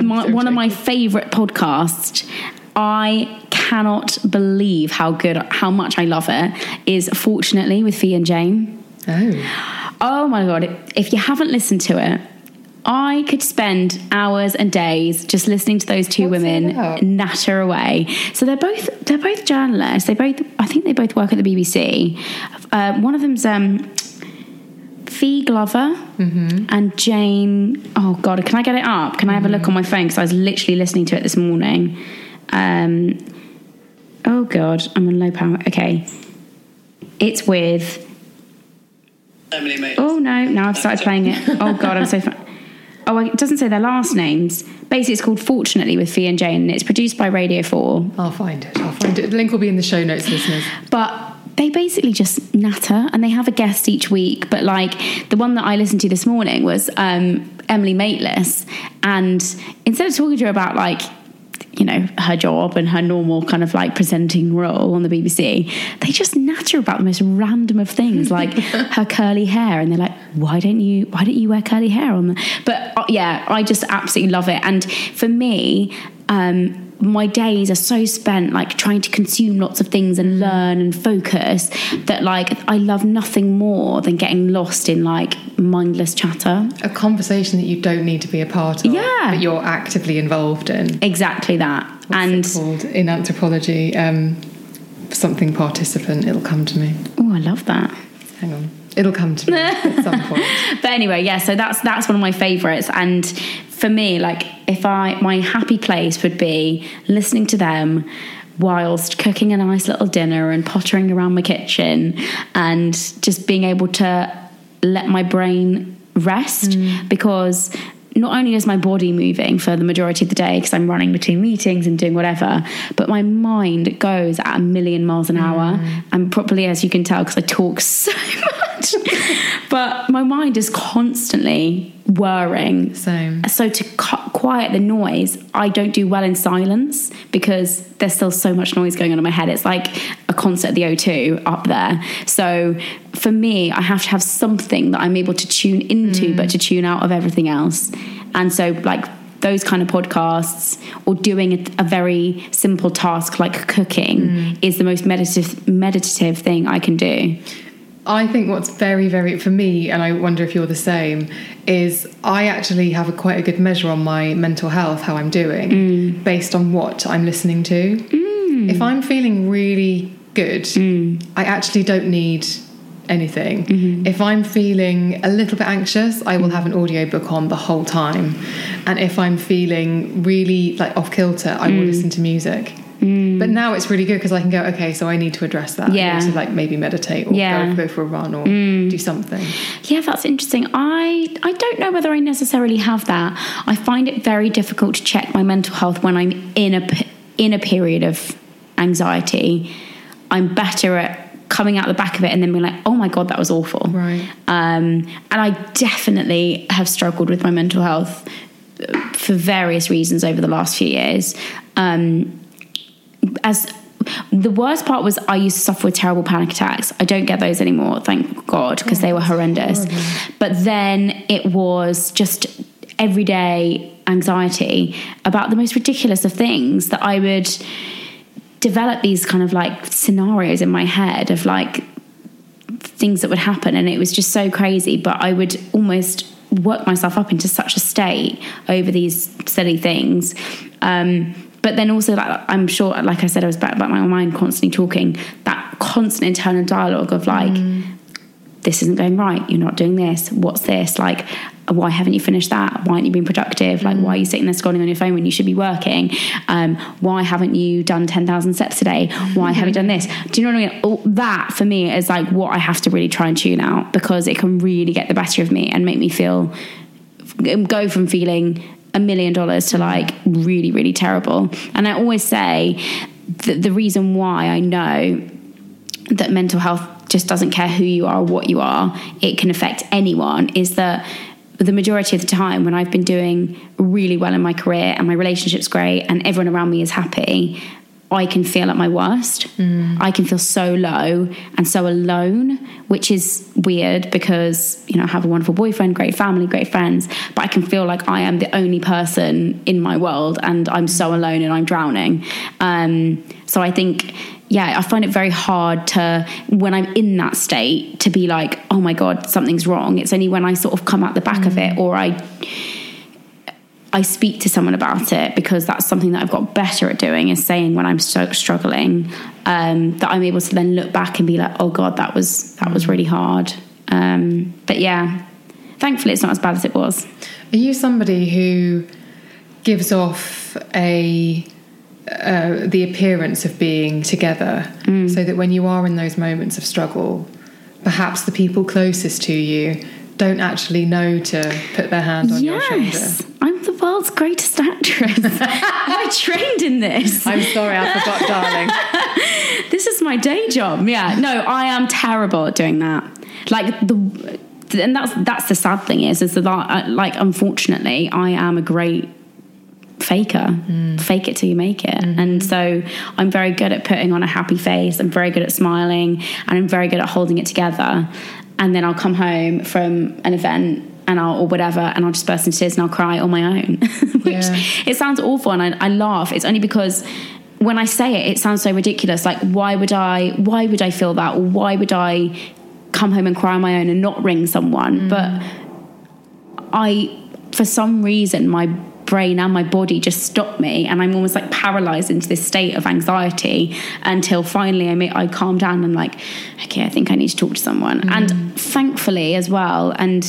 my, one of my favourite podcasts. I cannot believe how good, how much I love it. Is Fortunately with Fee and Jane. Oh, oh my God! If you haven't listened to it, I could spend hours and days just listening to those two What's women natter away. So they're both they're both journalists. They both I think they both work at the B B C. Uh, one of them's um, Fee Glover mm-hmm. and Jane. Oh God, can I get it up? Can I have mm-hmm. a look on my phone? Because I was literally listening to it this morning. Um, oh God, I'm on low power. Okay, it's with Emily Maitlis. Oh no, now I've started playing it. Oh God, I'm so fun. Oh, it doesn't say their last names. Basically, it's called Fortunately with Fee and Jane, and it's produced by Radio four. I'll find it. I'll find it. The link will be in the show notes, listeners. But they basically just natter, and they have a guest each week. But, like, the one that I listened to this morning was um, Emily Maitlis. And instead of talking to her about, like, you know, her job and her normal kind of like presenting role on the B B C, they just natter about the most random of things, like her curly hair, and they're like, why don't you why don't you wear curly hair on the but uh, yeah I just absolutely love it. And for me, um my days are so spent like trying to consume lots of things and learn and focus that, like, I love nothing more than getting lost in like mindless chatter, a conversation that you don't need to be a part of, yeah, but you're actively involved in. Exactly that. What's and it called in anthropology? Um something participant. It'll come to me. Oh, I love that. Hang on, it'll come to me at some point. But anyway, yeah, so that's that's one of my favourites. And for me, like, if I my happy place would be listening to them whilst cooking a nice little dinner and pottering around my kitchen and just being able to let my brain rest, mm. because not only is my body moving for the majority of the day because I'm running between meetings and doing whatever, but my mind goes at a million miles an hour. Mm. And probably, as you can tell, because I talk so much, much. But my mind is constantly whirring. Same. So to cu- quiet the noise, I don't do well in silence because there's still so much noise going on in my head. It's like a concert at the O two up there. So for me, I have to have something that I'm able to tune into, mm. but to tune out of everything else. And so like those kind of podcasts or doing a, a very simple task like cooking mm. is the most meditative, meditative thing I can do. I think what's very, very, for me, and I wonder if you're the same, is I actually have a quite a good measure on my mental health, how I'm doing, mm. based on what I'm listening to. Mm. If I'm feeling really good, mm. I actually don't need anything. Mm-hmm. If I'm feeling a little bit anxious, I will have an audiobook on the whole time. And if I'm feeling really like off kilter, I mm. will listen to music. Mm. But now it's really good because I can go, okay, so I need to address that. Yeah. I need to like maybe meditate or yeah. go, go for a run or mm. do something. Yeah, that's interesting. I I don't know whether I necessarily have that. I find it very difficult to check my mental health when I'm in a in a period of anxiety. I'm better at coming out the back of it and then being like, oh my God, that was awful. Right. Um, and I definitely have struggled with my mental health for various reasons over the last few years. Um, as the worst part was I used to suffer with terrible panic attacks. I don't get those anymore, thank God, because oh, they were horrendous. Horrible. But then it was just everyday anxiety about the most ridiculous of things that I would develop these kind of like scenarios in my head of like things that would happen, and it was just so crazy, but I would almost work myself up into such a state over these silly things. Um, but then also, like, I'm sure, like I said, I was back about my mind constantly talking, that constant internal dialogue of like, mm. this isn't going right, you're not doing this, what's this, like, why haven't you finished that, why aren't you being productive, like, mm. why are you sitting there scrolling on your phone when you should be working, um, why haven't you done ten thousand steps today, why haven't you done this, do you know what I mean? All that for me is like what I have to really try and tune out, because it can really get the better of me and make me feel, go from feeling a million dollars to like really, really terrible. And I always say that the reason why I know that mental health just doesn't care who you are or what you are, it can affect anyone, is that the majority of the time when I've been doing really well in my career and my relationship's great and everyone around me is happy, I can feel at my worst. Mm. I can feel so low and so alone, which is weird because, you know, I have a wonderful boyfriend, great family, great friends, but I can feel like I am the only person in my world and I'm so alone and I'm drowning. Um, so I think... yeah, I find it very hard to, when I'm in that state, to be like, oh my God, something's wrong. It's only when I sort of come out the back mm. of it, or I I speak to someone about it, because that's something that I've got better at doing, is saying when I'm so struggling, um, that I'm able to then look back and be like, oh God, that was that was really hard. Um, but yeah, thankfully it's not as bad as it was. Are you somebody who gives off a... Uh, the appearance of being together, mm. so that when you are in those moments of struggle, perhaps the people closest to you don't actually know to put their hand on yes. your shoulder? I'm the world's greatest actress. I trained in this. I'm sorry, I forgot, darling. This is my day job. Yeah, no, I am terrible at doing that. Like the, and that's that's the sad thing is, is that I, like unfortunately, I am a great faker. Mm. Fake it till you make it. Mm. And so I'm very good at putting on a happy face, I'm very good at smiling, and I'm very good at holding it together. And then I'll come home from an event and I'll, or whatever, and I'll just burst into tears and I'll cry on my own. Which yeah. It sounds awful, and I, I laugh. It's only because when I say it, it sounds so ridiculous. Like, why would I why would I feel that? Or why would I come home and cry on my own and not ring someone? Mm. But I, for some reason, my brain and my body just stopped me, and I'm almost like paralysed into this state of anxiety until finally I made, I calm down and I'm like, okay, I think I need to talk to someone. Mm. And thankfully as well, and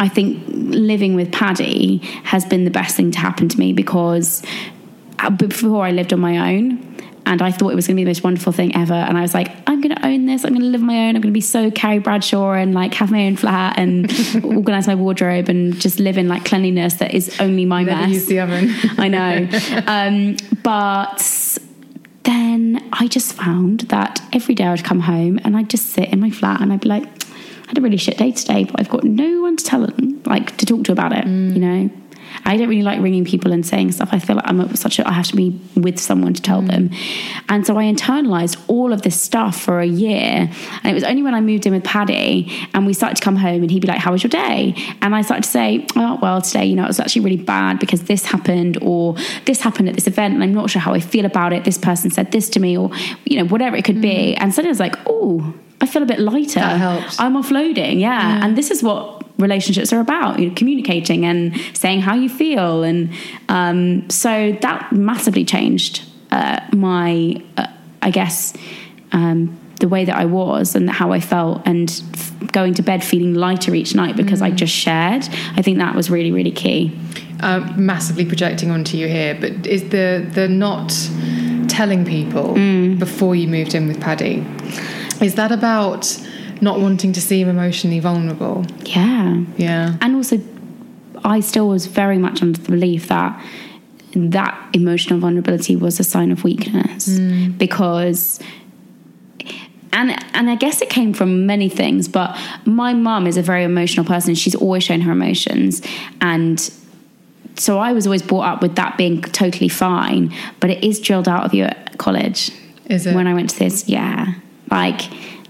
I think living with Paddy has been the best thing to happen to me, because before I lived on my own and I thought it was going to be the most wonderful thing ever, and I was like, I'm going to own this, I'm going to live my own, I'm going to be so Carrie Bradshaw and like have my own flat and organise my wardrobe and just live in like cleanliness that is only my Never mess. Use the oven. I know. Um, but then I just found that every day I'd come home and I'd just sit in my flat and I'd be like, I had a really shit day today, but I've got no one to tell them, like, to talk to about it, mm. you know? I don't really like ringing people and saying stuff. I feel like I'm such a, I have to be with someone to tell mm. them. And so I internalised all of this stuff for a year. And it was only when I moved in with Paddy and we started to come home and he'd be like, how was your day? And I started to say, oh, well, today, you know, it was actually really bad because this happened or this happened at this event and I'm not sure how I feel about it. This person said this to me or, you know, whatever it could mm. be. And suddenly I was like, oh, I feel a bit lighter. That helps. I'm offloading, yeah. yeah. And this is what relationships are about, you know, communicating and saying how you feel. And um, so that massively changed uh, my, uh, I guess, um, the way that I was and how I felt, and f- going to bed feeling lighter each night because mm. I just shared. I think that was really, really key. Uh, massively projecting onto you here, but is the, the not telling people mm. before you moved in with Paddy, is that about not wanting to seem emotionally vulnerable? Yeah. Yeah. And also, I still was very much under the belief that that emotional vulnerability was a sign of weakness mm. because... And and I guess it came from many things, but my mum is a very emotional person. She's always shown her emotions. And so I was always brought up with that being totally fine, but it is drilled out of you at college. Is it? When I went to this, yeah. Like...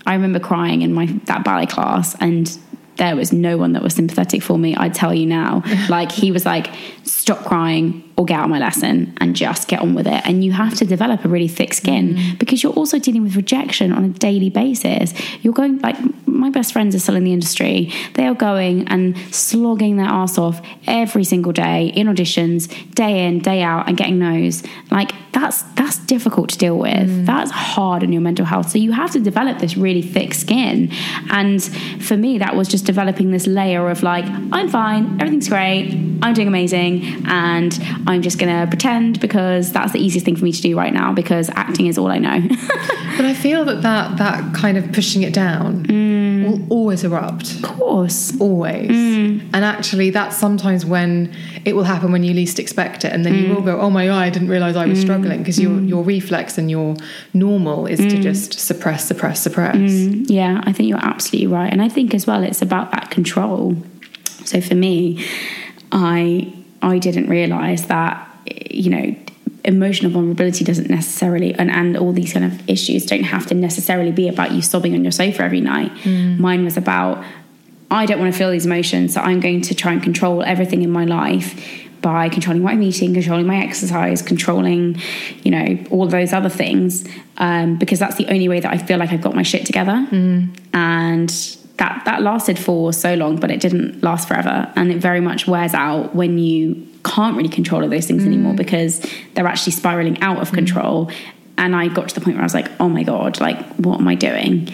I remember crying in my that ballet class and there was no one that was sympathetic for me, I tell you now. Like, he was like, stop crying or get out of my lesson and just get on with it. And you have to develop a really thick skin mm. because you're also dealing with rejection on a daily basis. You're going, like, my best friends are still in the industry. They are going and slogging their ass off every single day in auditions, day in, day out, and getting no's. Like, that's that's difficult to deal with. Mm. That's hard on your mental health. So you have to develop this really thick skin. And for me, that was just developing this layer of like, I'm fine, everything's great, I'm doing amazing, and I'm just going to pretend because that's the easiest thing for me to do right now because acting is all I know. But I feel that, that that kind of pushing it down mm. will always erupt. Of course. Always. Mm. And actually that's sometimes when it will happen when you least expect it, and then mm. you will go, oh my God, I didn't realise I was mm. struggling, because mm. your your reflex and your normal is mm. to just suppress, suppress, suppress. Mm. Yeah, I think you're absolutely right. And I think as well it's about that control. So for me, I... I didn't realise that, you know, emotional vulnerability doesn't necessarily, and, and all these kind of issues don't have to necessarily be about you sobbing on your sofa every night. Mm. Mine was about, I don't want to feel these emotions, so I'm going to try and control everything in my life by controlling what I'm eating, controlling my exercise, controlling, you know, all those other things, um, because that's the only way that I feel like I've got my shit together. Mm. And... That that lasted for so long, but it didn't last forever, and it very much wears out when you can't really control those things mm. anymore because they're actually spiraling out of mm. control. And I got to the point where I was like, oh my God, like, what am I doing?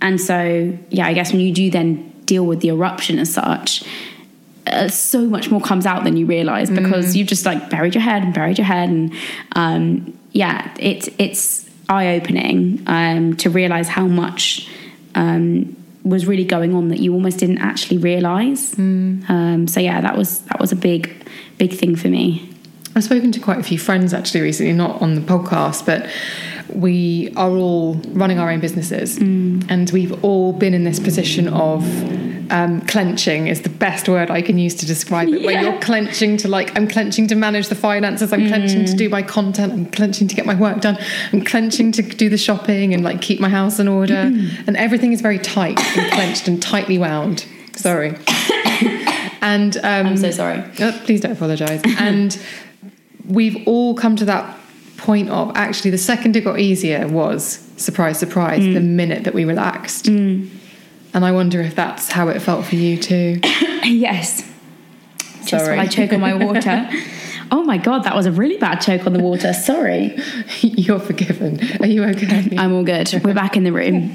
And so, yeah, I guess when you do then deal with the eruption as such, uh, so much more comes out than you realise because mm. you've just like buried your head and buried your head, and um, yeah, it, it's eye-opening um, to realise how much... Um, was really going on that you almost didn't actually realise. Mm. Um, so yeah, that was that was a big, big thing for me. I've spoken to quite a few friends actually recently, not on the podcast, but we are all running our own businesses mm. and we've all been in this position of um, clenching is the best word I can use to describe it, yeah. where you're clenching to like, I'm clenching to manage the finances, I'm mm. clenching to do my content, I'm clenching to get my work done, I'm clenching to do the shopping and like keep my house in order mm. and everything is very tight and clenched and tightly wound. Sorry. And um, I'm so sorry. Oh, please don't apologise. And we've all come to that point of actually the second it got easier was, surprise, surprise, mm. the minute that we relaxed. Mm. And I wonder if that's how it felt for you too. Yes. Sorry. Just I choke on my water. Oh my God, that was a really bad choke on the water. Sorry. You're forgiven. Are you okay? I'm all good. We're back in the room.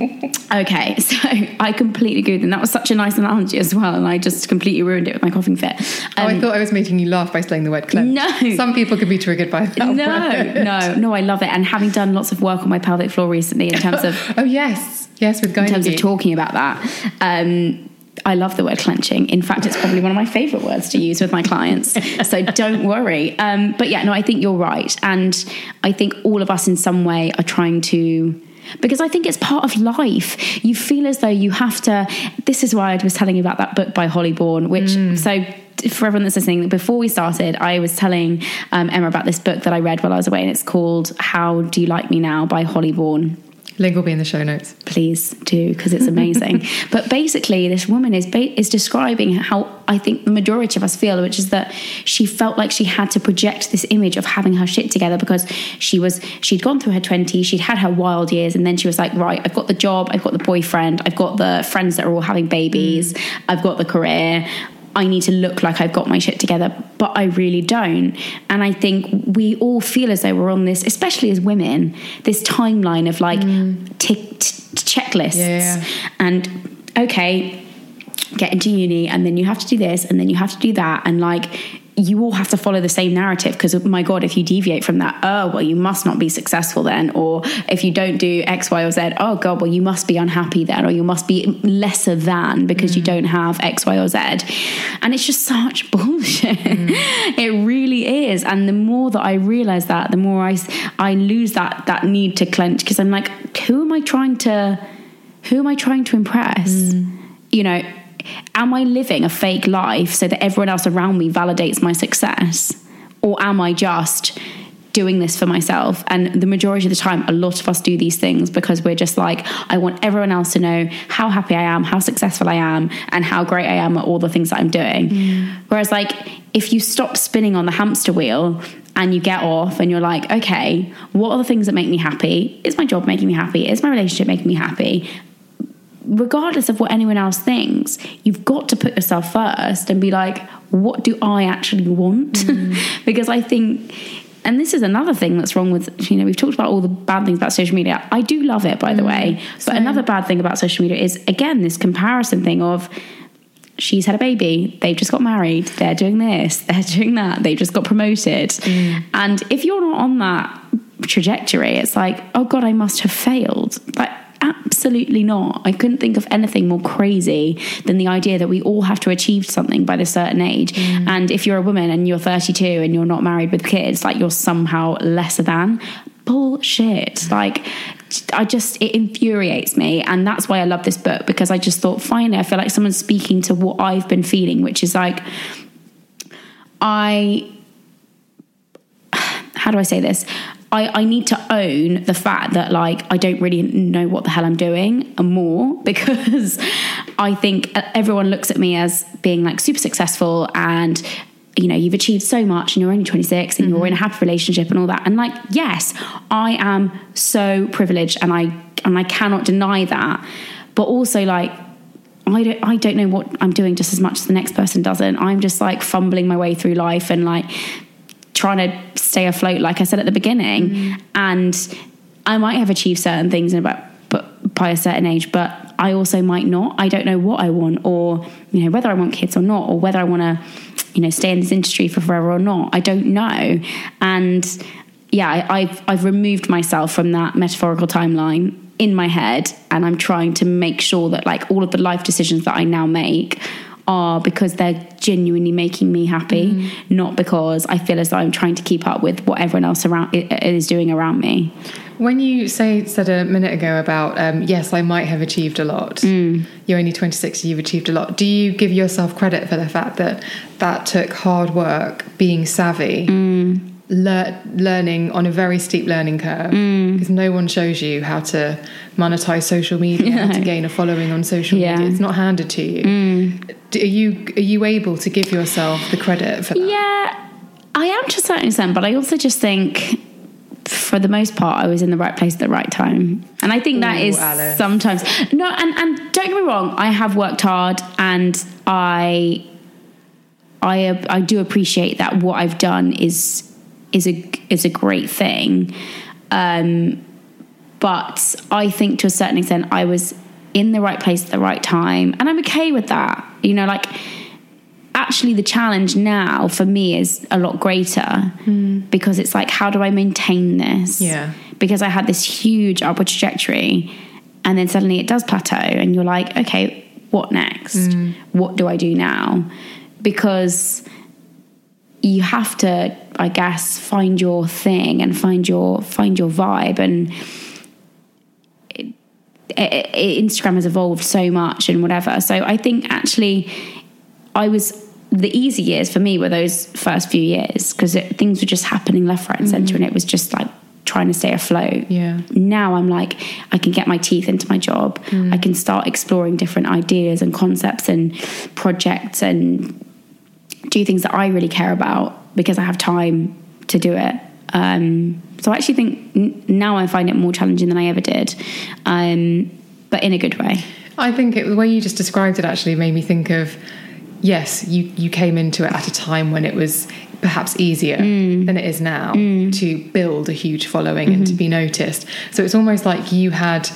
Okay, so I completely agree. And that was such a nice analogy as well. And I just completely ruined it with my coughing fit. Um, oh, I thought I was making you laugh by saying the word clench. No. Some people could be triggered by that. No, word. no, no, I love it. And having done lots of work on my pelvic floor recently in terms of... oh, yes. Yes, with gynae. In terms of talking about that. Um, I love the word clenching. In fact, it's probably one of my favourite words to use with my clients. So don't worry. Um, but yeah, no, I think you're right. And I think all of us in some way are trying to... Because I think it's part of life. You feel as though you have to... This is why I was telling you about that book by Holly Bourne, which... Mm. So... For everyone that's listening, before we started, I was telling um, Emma about this book that I read while I was away, and it's called How Do You Like Me Now by Holly Bourne. Link will be in the show notes. Please do, because it's amazing. But basically, this woman is ba- is describing how I think the majority of us feel, which is that she felt like she had to project this image of having her shit together because she was she'd gone through her twenties, she'd had her wild years, and then she was like, right, I've got the job, I've got the boyfriend, I've got the friends that are all having babies, I've got the career. I need to look like I've got my shit together, but I really don't. And I think we all feel as though we're on this, especially as women, this timeline of like mm. tick, t- checklists yeah. and okay, get into uni and then you have to do this and then you have to do that. And like, you all have to follow the same narrative because, oh my God, if you deviate from that, oh, well, you must not be successful then. Or if you don't do X, Y, or Z, oh God, well, you must be unhappy then, or you must be lesser than because mm. you don't have X, Y, or Z. And it's just such bullshit. Mm. It really is. And the more that I realize that, the more I, I lose that, that need to clench because I'm like, who am I trying to, who am I trying to impress? Mm. You know, am I living a fake life so that everyone else around me validates my success? Or am I just doing this for myself? And the majority of the time, a lot of us do these things because we're just like, I want everyone else to know how happy I am, how successful I am, and how great I am at all the things that I'm doing. Mm. Whereas like, if you stop spinning on the hamster wheel and you get off and you're like, okay, what are the things that make me happy? Is my job making me happy? Is my relationship making me happy? Regardless of what anyone else thinks, you've got to put yourself first and be like, what do I actually want? Mm. Because I think, and this is another thing that's wrong with, you know, we've talked about all the bad things about social media. I do love it, by mm. the way. So, but another bad thing about social media is, again, this comparison thing of, she's had a baby, they've just got married, they're doing this, they're doing that, they just got promoted. Mm. And if you're not on that trajectory, it's like, oh God, I must have failed. Like, absolutely not. I couldn't think of anything more crazy than the idea that we all have to achieve something by a certain age. Mm. And if you're a woman and you're thirty-two and you're not married with kids, like you're somehow lesser than. Bullshit. Mm. Like, I just, it infuriates me. And that's why I love this book, because I just thought, finally, I feel like someone's speaking to what I've been feeling, which is like, I, how do I say this? I, I need to own the fact that, like, I don't really know what the hell I'm doing and more, because I think everyone looks at me as being, like, super successful and, you know, you've achieved so much and you're only twenty-six and mm-hmm. you're in a happy relationship and all that. And, like, yes, I am so privileged and I and I cannot deny that. But also, like, I don't, I don't know what I'm doing just as much as the next person doesn't. I'm just, like, fumbling my way through life and, like, trying to stay afloat, like I said at the beginning, mm. and I might have achieved certain things in about, but by a certain age, but I also might not. I don't know what I want, or you know, whether I want kids or not, or whether I want to, you know, stay in this industry for forever or not. I don't know. And yeah, I, I've I've removed myself from that metaphorical timeline in my head, and I'm trying to make sure that like all of the life decisions that I now make are because they're genuinely making me happy, mm. not because I feel as though I'm trying to keep up with what everyone else around is doing around me. When you say said a minute ago about um, yes, I might have achieved a lot. Mm. You're only twenty-six, you've achieved a lot. Do you give yourself credit for the fact that that took hard work, being savvy, mm. lear- learning on a very steep learning curve? Because mm. no one shows you how to monetize social media, no. how to gain a following on social yeah. media. It's not handed to you. Mm. Are you are you able to give yourself the credit for that? Yeah, I am to a certain extent, but I also just think, for the most part, I was in the right place at the right time. And I think that Ooh, is Alice. Sometimes... No, and, and don't get me wrong, I have worked hard and I, I, I do appreciate that what I've done is, is, a, is a great thing. Um, but I think to a certain extent, I was in the right place at the right time. And I'm okay with that. You know, like, actually the challenge now for me is a lot greater mm. because it's like, how do I maintain this? Yeah. Because I had this huge upward trajectory and then suddenly it does plateau and you're like, okay, what next? Mm. What do I do now? Because you have to, I guess, find your thing and find your find your vibe. And it, it, it, Instagram has evolved so much and whatever. So I think actually, I was the easy years for me were those first few years because things were just happening left, right, and centre, mm. and it was just like trying to stay afloat. Yeah. Now I'm like, I can get my teeth into my job. Mm. I can start exploring different ideas and concepts and projects and do things that I really care about because I have time to do it. Um, so I actually think n- now I find it more challenging than I ever did, um, but in a good way. I think it, the way you just described it actually made me think of, yes, you, you came into it at a time when it was perhaps easier mm. than it is now mm. to build a huge following mm-hmm. and to be noticed. So it's almost like you had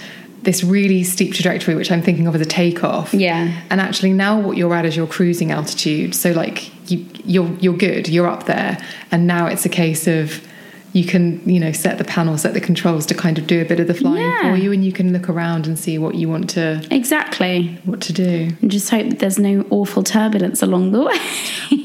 this really steep trajectory, which I'm thinking of as a takeoff. Yeah. And actually now what you're at is your cruising altitude. So like you, you're, you're good, you're up there. And now it's a case of you can, you know, set the panel, set the controls to kind of do a bit of the flying yeah. for you, and you can look around and see what you want to... Exactly. What to do. And just hope that there's no awful turbulence along the way.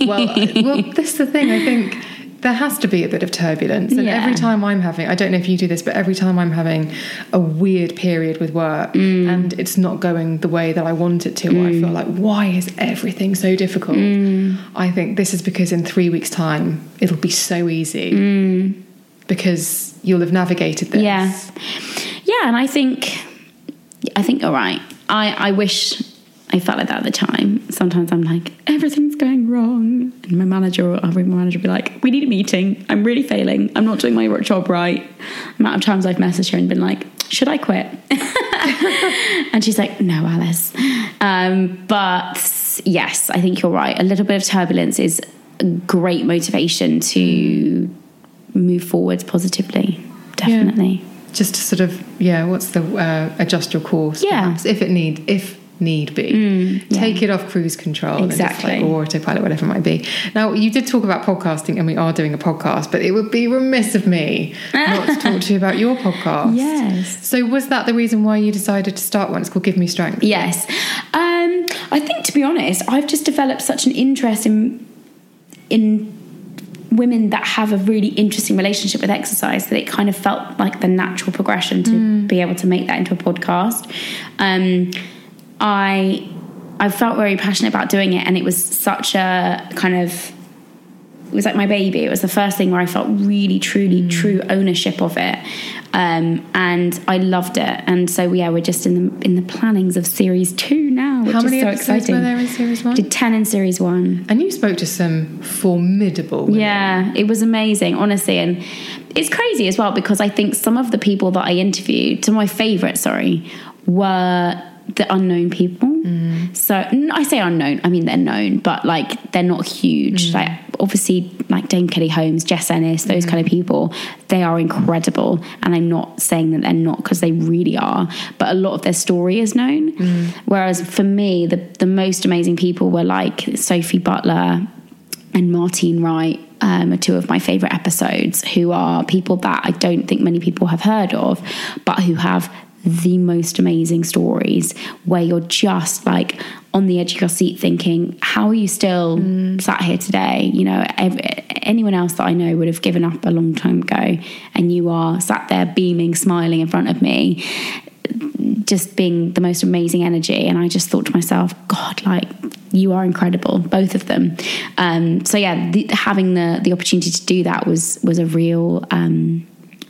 well, well, that's the thing, I think. There has to be a bit of turbulence. And yeah. every time I'm having, I don't know if you do this, but every time I'm having a weird period with work mm. and it's not going the way that I want it to, mm. I feel like, why is everything so difficult? Mm. I think this is because in three weeks' time, it'll be so easy mm. because you'll have navigated this. Yeah. Yeah, and I think, I think you're right. I, I wish... I felt like that at the time. Sometimes I'm like, everything's going wrong. And my manager or our room manager would be like, we need a meeting. I'm really failing. I'm not doing my job right. The amount of times I've messaged her and been like, should I quit? And she's like, no, Alice. Um, but yes, I think you're right. A little bit of turbulence is a great motivation to move forwards positively. Definitely. Yeah. Just to sort of, yeah, what's the, uh, adjust your course. Yeah. Perhaps, if it need, if, need be mm, yeah. take it off cruise control, exactly, and like, or autopilot, whatever it might be. Now you did talk about podcasting, and we are doing a podcast, but it would be remiss of me not to talk to you about your podcast. Yes. So was that the reason why you decided to start one? It's called Give Me Strength. Yes. um I think, to be honest, I've just developed such an interest in in women that have a really interesting relationship with exercise that it kind of felt like the natural progression to mm. be able to make that into a podcast. um I I felt very passionate about doing it, and it was such a kind of, it was like my baby. It was the first thing where I felt really, truly, mm. true ownership of it, um, and I loved it. And so yeah, we're just in the in the plannings of series two now, which How many is so exciting. Were there in series one? Did ten in series one, and you spoke to some formidable women. Yeah, it was amazing, honestly, and it's crazy as well because I think some of the people that I interviewed, to my favourite, sorry, were the unknown people. Mm. So I say unknown, I mean they're known, but like they're not huge. Mm. Like obviously, like Dame Kelly Holmes, Jess Ennis, those mm. kind of people, they are incredible, and I'm not saying that they're not, because they really are, but a lot of their story is known. Mm. Whereas for me, the the most amazing people were like Sophie Butler and Martine Wright, um, are two of my favourite episodes, who are people that I don't think many people have heard of, but who have the most amazing stories where you're just like on the edge of your seat thinking, how are you still mm. sat here today? You know, every, anyone else that I know would have given up a long time ago, and you are sat there beaming, smiling in front of me, just being the most amazing energy. And I just thought to myself, God, like, you are incredible, both of them. Um, so yeah, the, having the the opportunity to do that was was a real um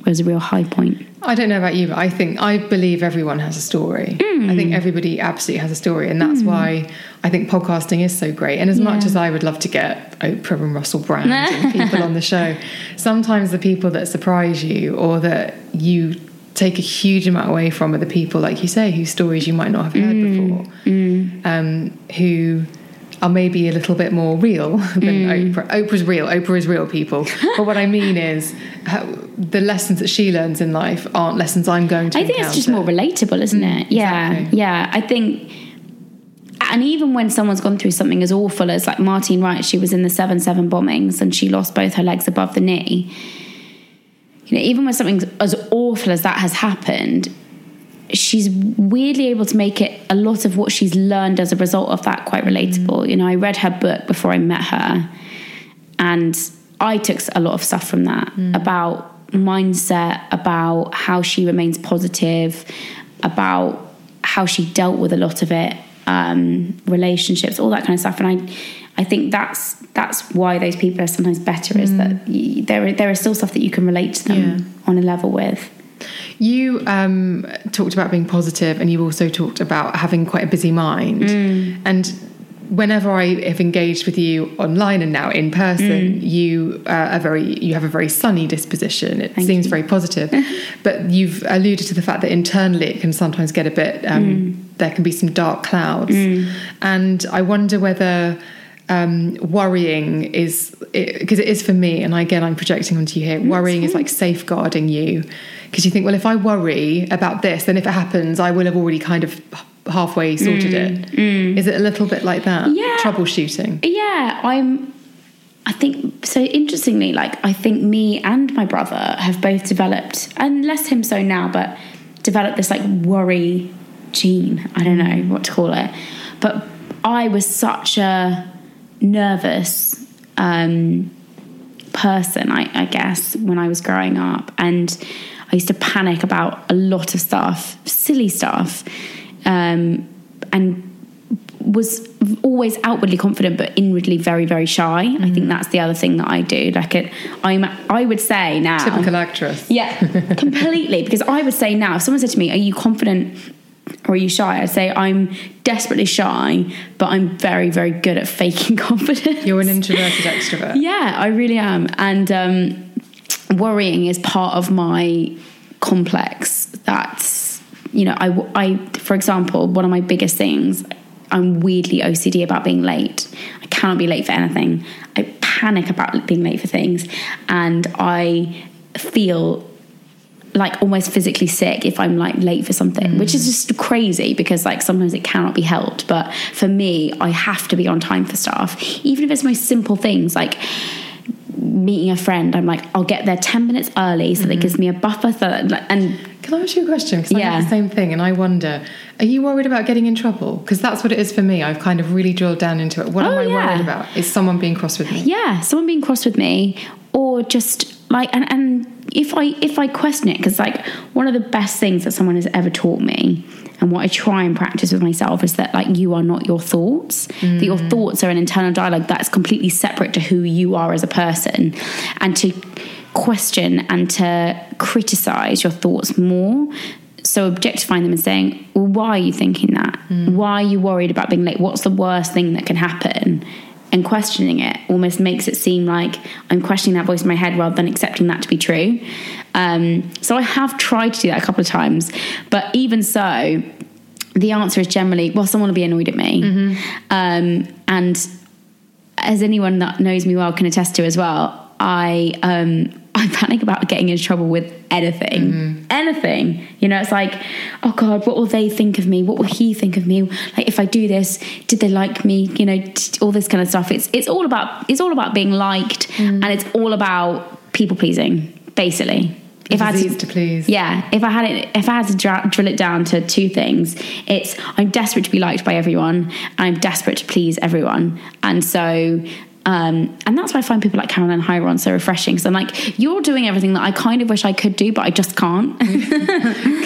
was a real high point. I don't know about you, but I think I believe everyone has a story. Mm. I think everybody absolutely has a story, and that's mm. why I think podcasting is so great. And as yeah. much as I would love to get Oprah and Russell Brand and people on the show, sometimes the people that surprise you or that you take a huge amount away from are the people, like you say, whose stories you might not have heard mm. before, mm. um, who are maybe a little bit more real than mm. Oprah. Oprah's real. Oprah is real, people. But what I mean is how, the lessons that she learns in life aren't lessons I'm going to I think encounter. It's just more relatable, isn't mm, it? Yeah, exactly. Yeah. I think, and even when someone's gone through something as awful as like Martine Wright, she was in the seven seven bombings and she lost both her legs above the knee. You know, even when something as awful as that has happened, she's weirdly able to make it a lot of what she's learned as a result of that quite relatable. Mm. You know, I read her book before I met her, and I took a lot of stuff from that mm. about mindset, about how she remains positive, about how she dealt with a lot of it, um, relationships, all that kind of stuff. And I, I think that's that's why those people are sometimes better, mm. is that you, there there is still stuff that you can relate to them yeah. on a level with. You um, talked about being positive, and you also talked about having quite a busy mind. Mm. And whenever I have engaged with you online and now in person, mm. you uh, are very you have a very sunny disposition. It Thank seems you. Very positive, but you've alluded to the fact that internally it can sometimes get a bit. Um, mm. There can be some dark clouds, mm. and I wonder whether. Um, worrying is because it, it is for me, and again I'm projecting onto you here. That's worrying fine. Is like safeguarding you, because you think, well, if I worry about this, then if it happens I will have already kind of halfway sorted mm, it mm. Is it a little bit like that? Yeah. Troubleshooting. Yeah, I'm I think so interestingly, like I think me and my brother have both developed, and less him so now, but developed this like worry gene. I don't know what to call it, but I was such a nervous um person I, I guess when I was growing up, and I used to panic about a lot of stuff, silly stuff, um and was always outwardly confident but inwardly very, very shy. Mm-hmm. I think that's the other thing that I do, like it I'm I would say now, typical actress. Yeah. Completely, because I would say now if someone said to me, are you confident or are you shy? I say I'm desperately shy, but I'm very, very good at faking confidence. You're an introverted extrovert. Yeah, I really am. And um, worrying is part of my complex. That's, you know, I, I, for example, one of my biggest things, I'm weirdly O C D about being late. I cannot be late for anything. I panic about being late for things. And I feel like almost physically sick if I'm like late for something, mm. which is just crazy, because like sometimes it cannot be helped, but for me I have to be on time for stuff, even if it's most simple things like meeting a friend. I'm like, I'll get there ten minutes early, so mm. that gives me a buffer. So that, and can I ask you a question, because yeah. I have the same thing, and I wonder, are you worried about getting in trouble? Because that's what it is for me. I've kind of really drilled down into it. What oh, am I yeah. worried about? Is someone being cross with me? Yeah, someone being cross with me, or just like and and if I if I question it, because like one of the best things that someone has ever taught me, and what I try and practice with myself, is that like you are not your thoughts, mm. that your thoughts are an internal dialogue that's completely separate to who you are as a person. And to question and to criticize your thoughts more, so objectifying them and saying, well, why are you thinking that? Mm. Why are you worried about being late? What's the worst thing that can happen? And questioning it almost makes it seem like I'm questioning that voice in my head rather than accepting that to be true. Um, so I have tried to do that a couple of times. But even so, the answer is generally, well, someone will be annoyed at me. Mm-hmm. Um, and as anyone that knows me well can attest to as well, I um, I panic about getting into trouble with anything. Mm-hmm. Anything. You know, it's like, oh God, what will they think of me? What will he think of me? Like if I do this, did they like me? You know, all this kind of stuff. It's it's all about it's all about being liked, mm. and it's all about people pleasing, basically. The if I had to, to please. Yeah. If I had it if I had to dra- drill it down to two things, it's I'm desperate to be liked by everyone, and I'm desperate to please everyone. And so Um, and that's why I find people like Caroline Hirons so refreshing, because I'm like, you're doing everything that I kind of wish I could do, but I just can't.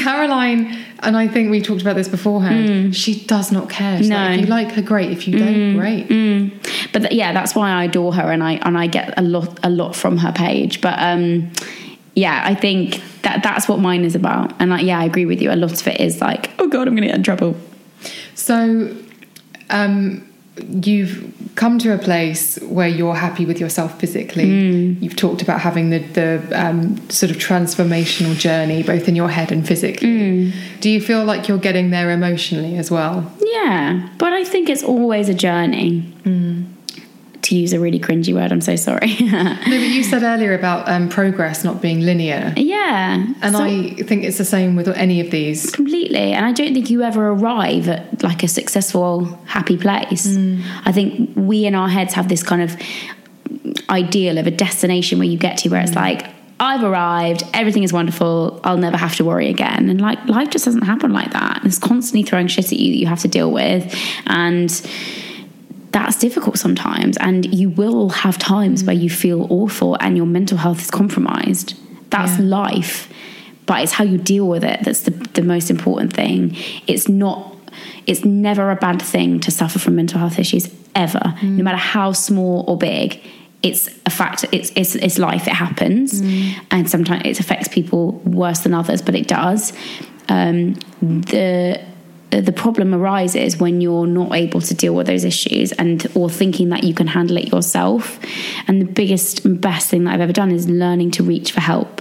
Caroline, and I think we talked about this beforehand, mm. she does not care. She's no. Like, if you like her, great. If you don't, mm. great. Mm. But th- yeah, that's why I adore her, and I and I get a lot a lot from her page. But um, yeah, I think that that's what mine is about. And like, yeah, I agree with you. A lot of it is like, oh God, I'm going to get in trouble. So, um. You've come to a place where you're happy with yourself physically. Mm. You've talked about having the, the um, sort of transformational journey, both in your head and physically. Mm. Do you feel like you're getting there emotionally as well? Yeah, but I think it's always a journey. Mm. To use a really cringy word, I'm so sorry. No, but you said earlier about um, progress not being linear. Yeah. And so I think it's the same with any of these. Completely. And I don't think you ever arrive at like a successful, happy place. Mm. I think we in our heads have this kind of ideal of a destination where you get to where mm. it's like, I've arrived, everything is wonderful, I'll never have to worry again. And like, life just doesn't happen like that. It's constantly throwing shit at you that you have to deal with, and that's difficult sometimes. And you will have times where you feel awful and your mental health is compromised. That's yeah. life. But it's how you deal with it that's the, the most important thing. It's not, it's never a bad thing to suffer from mental health issues, ever, mm. no matter how small or big. It's a fact. It's it's, it's life. It happens, mm. and sometimes it affects people worse than others, but it does. Um, the the problem arises when you're not able to deal with those issues, and or thinking that you can handle it yourself. And the biggest and best thing that I've ever done is learning to reach for help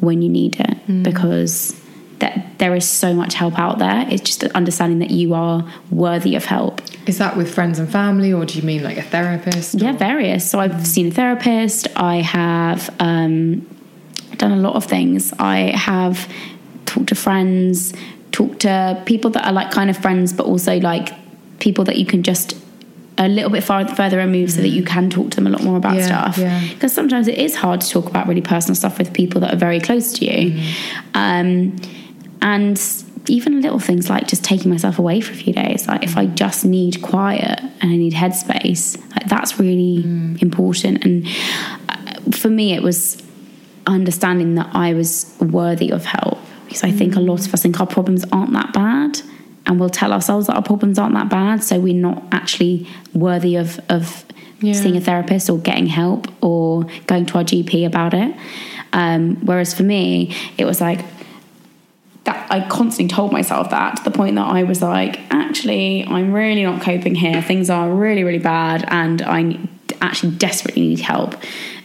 when you need it, mm. because that there is so much help out there. It's just understanding that you are worthy of help. Is that with friends and family, or do you mean like a therapist? Or? Yeah, various. So I've seen a therapist. I have um, done a lot of things. I have talked to friends, talked to people that are like kind of friends, but also like people that you can just a little bit far, further removed, mm. so that you can talk to them a lot more about yeah, stuff. Because yeah. sometimes it is hard to talk about really personal stuff with people that are very close to you. Mm. Um, and even little things like just taking myself away for a few days, like if I just need quiet and I need headspace, like that's really mm. important. And for me, it was understanding that I was worthy of help, because I mm. think a lot of us think our problems aren't that bad, and we'll tell ourselves that our problems aren't that bad, so we're not actually worthy of of yeah. seeing a therapist or getting help or going to our G P about it. Um, whereas for me, it was like, that I constantly told myself that, to the point that I was like, actually, I'm really not coping here. Things are really, really bad, and I actually desperately need help.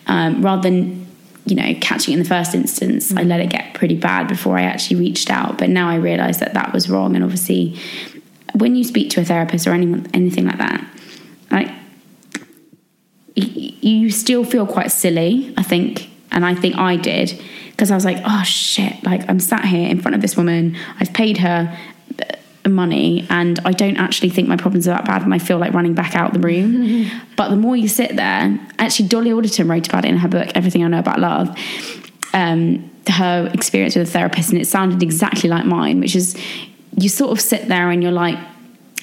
Um, rather than, you know, catching it in the first instance, mm. I let it get pretty bad before I actually reached out. But now I realise that that was wrong. And obviously, when you speak to a therapist or anyone, anything like that, like you still feel quite silly, I think. And I think I did. Because I was like, oh shit, like I'm sat here in front of this woman, I've paid her money, and I don't actually think my problems are that bad, and I feel like running back out the room. Mm-hmm. But the more you sit there, actually Dolly Alderton wrote about it in her book, Everything I Know About Love, um, her experience with a therapist, and it sounded exactly like mine, which is you sort of sit there and you're like,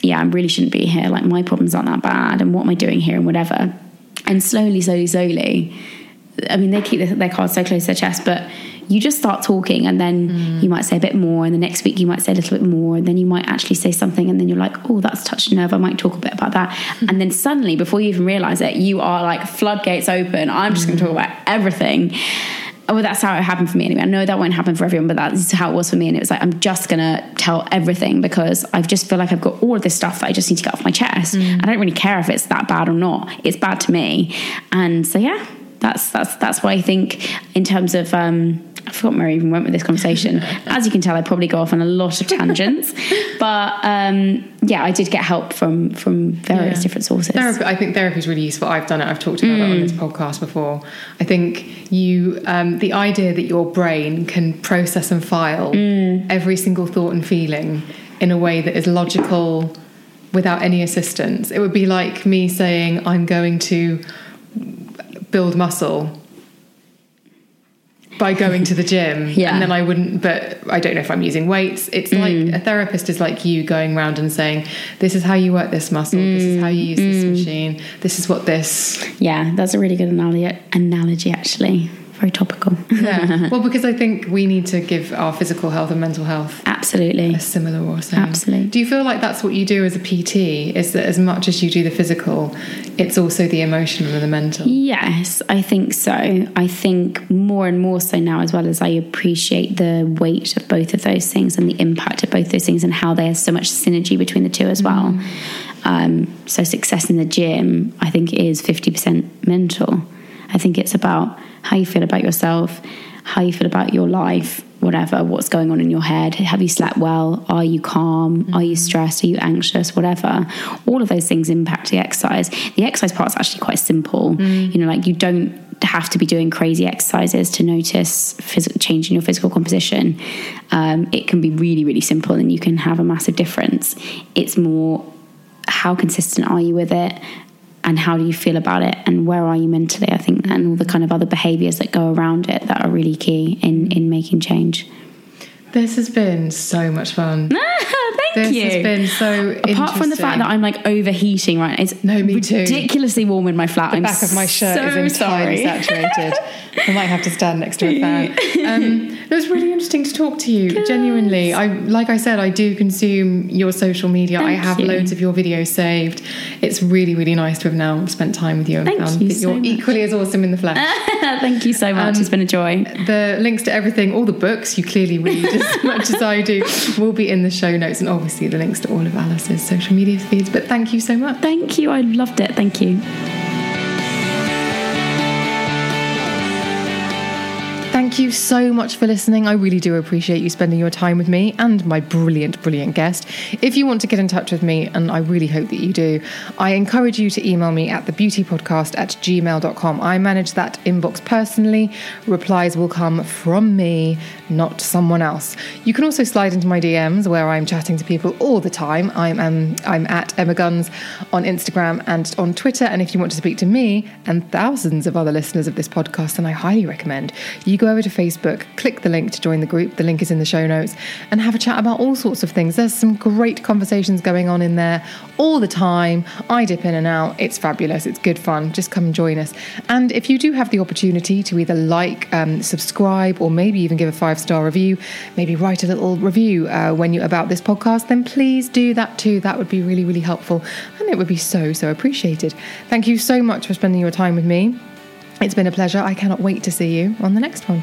yeah, I really shouldn't be here, like my problems aren't that bad, and what am I doing here, and whatever. And slowly, slowly, slowly, I mean, they keep their cards so close to their chest, but you just start talking, and then mm. you might say a bit more, and the next week you might say a little bit more, and then you might actually say something, and then you're like, oh, that's touched a nerve, I might talk a bit about that. Mm. And then suddenly, before you even realise it, you are like floodgates open, I'm just mm. going to talk about everything. Well, that's how it happened for me anyway. I know that won't happen for everyone, but that's how it was for me. And it was like, I'm just going to tell everything, because I just feel like I've got all of this stuff that I just need to get off my chest. Mm. I don't really care if it's that bad or not. It's bad to me. And so, yeah. That's that's that's what I think in terms of um, I forgot where I even went with this conversation. As you can tell, I probably go off on a lot of tangents. But um, yeah, I did get help from from various yeah. different sources. Therapy, I think therapy is really useful. I've done it. I've talked about mm. it on this podcast before. I think you um, the idea that your brain can process and file mm. every single thought and feeling in a way that is logical without any assistance. It would be like me saying I'm going to build muscle by going to the gym, yeah. and then I wouldn't, but I don't know if I'm using weights. It's mm. like a therapist is like you going around and saying, this is how you work this muscle, mm. this is how you use mm. this machine, this is what this. Yeah, that's a really good analogy, analogy, actually. Very topical. Yeah. Well, because I think we need to give our physical health and mental health absolutely a similar or same. Absolutely. Do you feel like that's what you do as a P T? Is that as much as you do the physical, it's also the emotional and the mental? Yes, I think so. I think more and more so now, as well, as I appreciate the weight of both of those things and the impact of both those things, and how there's so much synergy between the two as well. Mm. Um, so success in the gym, I think, is fifty percent mental. I think it's about how you feel about yourself, how you feel about your life, whatever, what's going on in your head. Have you slept well? Are you calm? Mm-hmm. Are you stressed? Are you anxious? Whatever. All of those things impact the exercise. The exercise part's actually quite simple. Mm. You know, like you don't have to be doing crazy exercises to notice phys- change in your physical composition. Um, it can be really, really simple, and you can have a massive difference. It's more, how consistent are you with it? and how do you feel about it, and where are you mentally, I think, and all the kind of other behaviours that go around it that are really key in, in making change. This has been so much fun. Thank this you. This has been so interesting. Apart from the fact that I'm like overheating, right? It's no, me too. Ridiculously warm in my flat. The I'm back of my shirt so is entirely saturated. I might have to stand next to a fan. Um, it was really interesting to talk to you. Good. Genuinely, I like I said, I do consume your social media. Thank I have you. Loads of your videos saved. It's really, really nice to have now spent time with you. And Thank found you that so you're much. Equally as awesome in the flesh. Thank you so much. Um, it's been a joy. The links to everything, all the books you clearly read. As much as I do, will be in the show notes, and obviously the links to all of Alice's social media feeds. But thank you so much. Thank you. I loved it. Thank you. Thank you so much for listening. I really do appreciate you spending your time with me and my brilliant, brilliant guest. If you want to get in touch with me, and I really hope that you do, I encourage you to email me at the beauty podcast at gmail dot com. I manage that inbox personally. Replies will come from me, not someone else. You can also slide into my D Ms where I'm chatting to people all the time. I'm, um, I'm at Emma Guns on Instagram and on Twitter. And if you want to speak to me and thousands of other listeners of this podcast, then I highly recommend you go Go over to Facebook, click the link to join the group. The link is in the show notes, and have a chat about all sorts of things. There's some great conversations going on in there all the time. I dip in and out. It's fabulous. It's good fun. Just come and join us. And if you do have the opportunity to either like, um, subscribe, or maybe even give a five-star review, maybe write a little review uh, when you about this podcast, then please do that too. That would be really, really helpful, and it would be so, so appreciated. Thank you so much for spending your time with me. It's been a pleasure. I cannot wait to see you on the next one.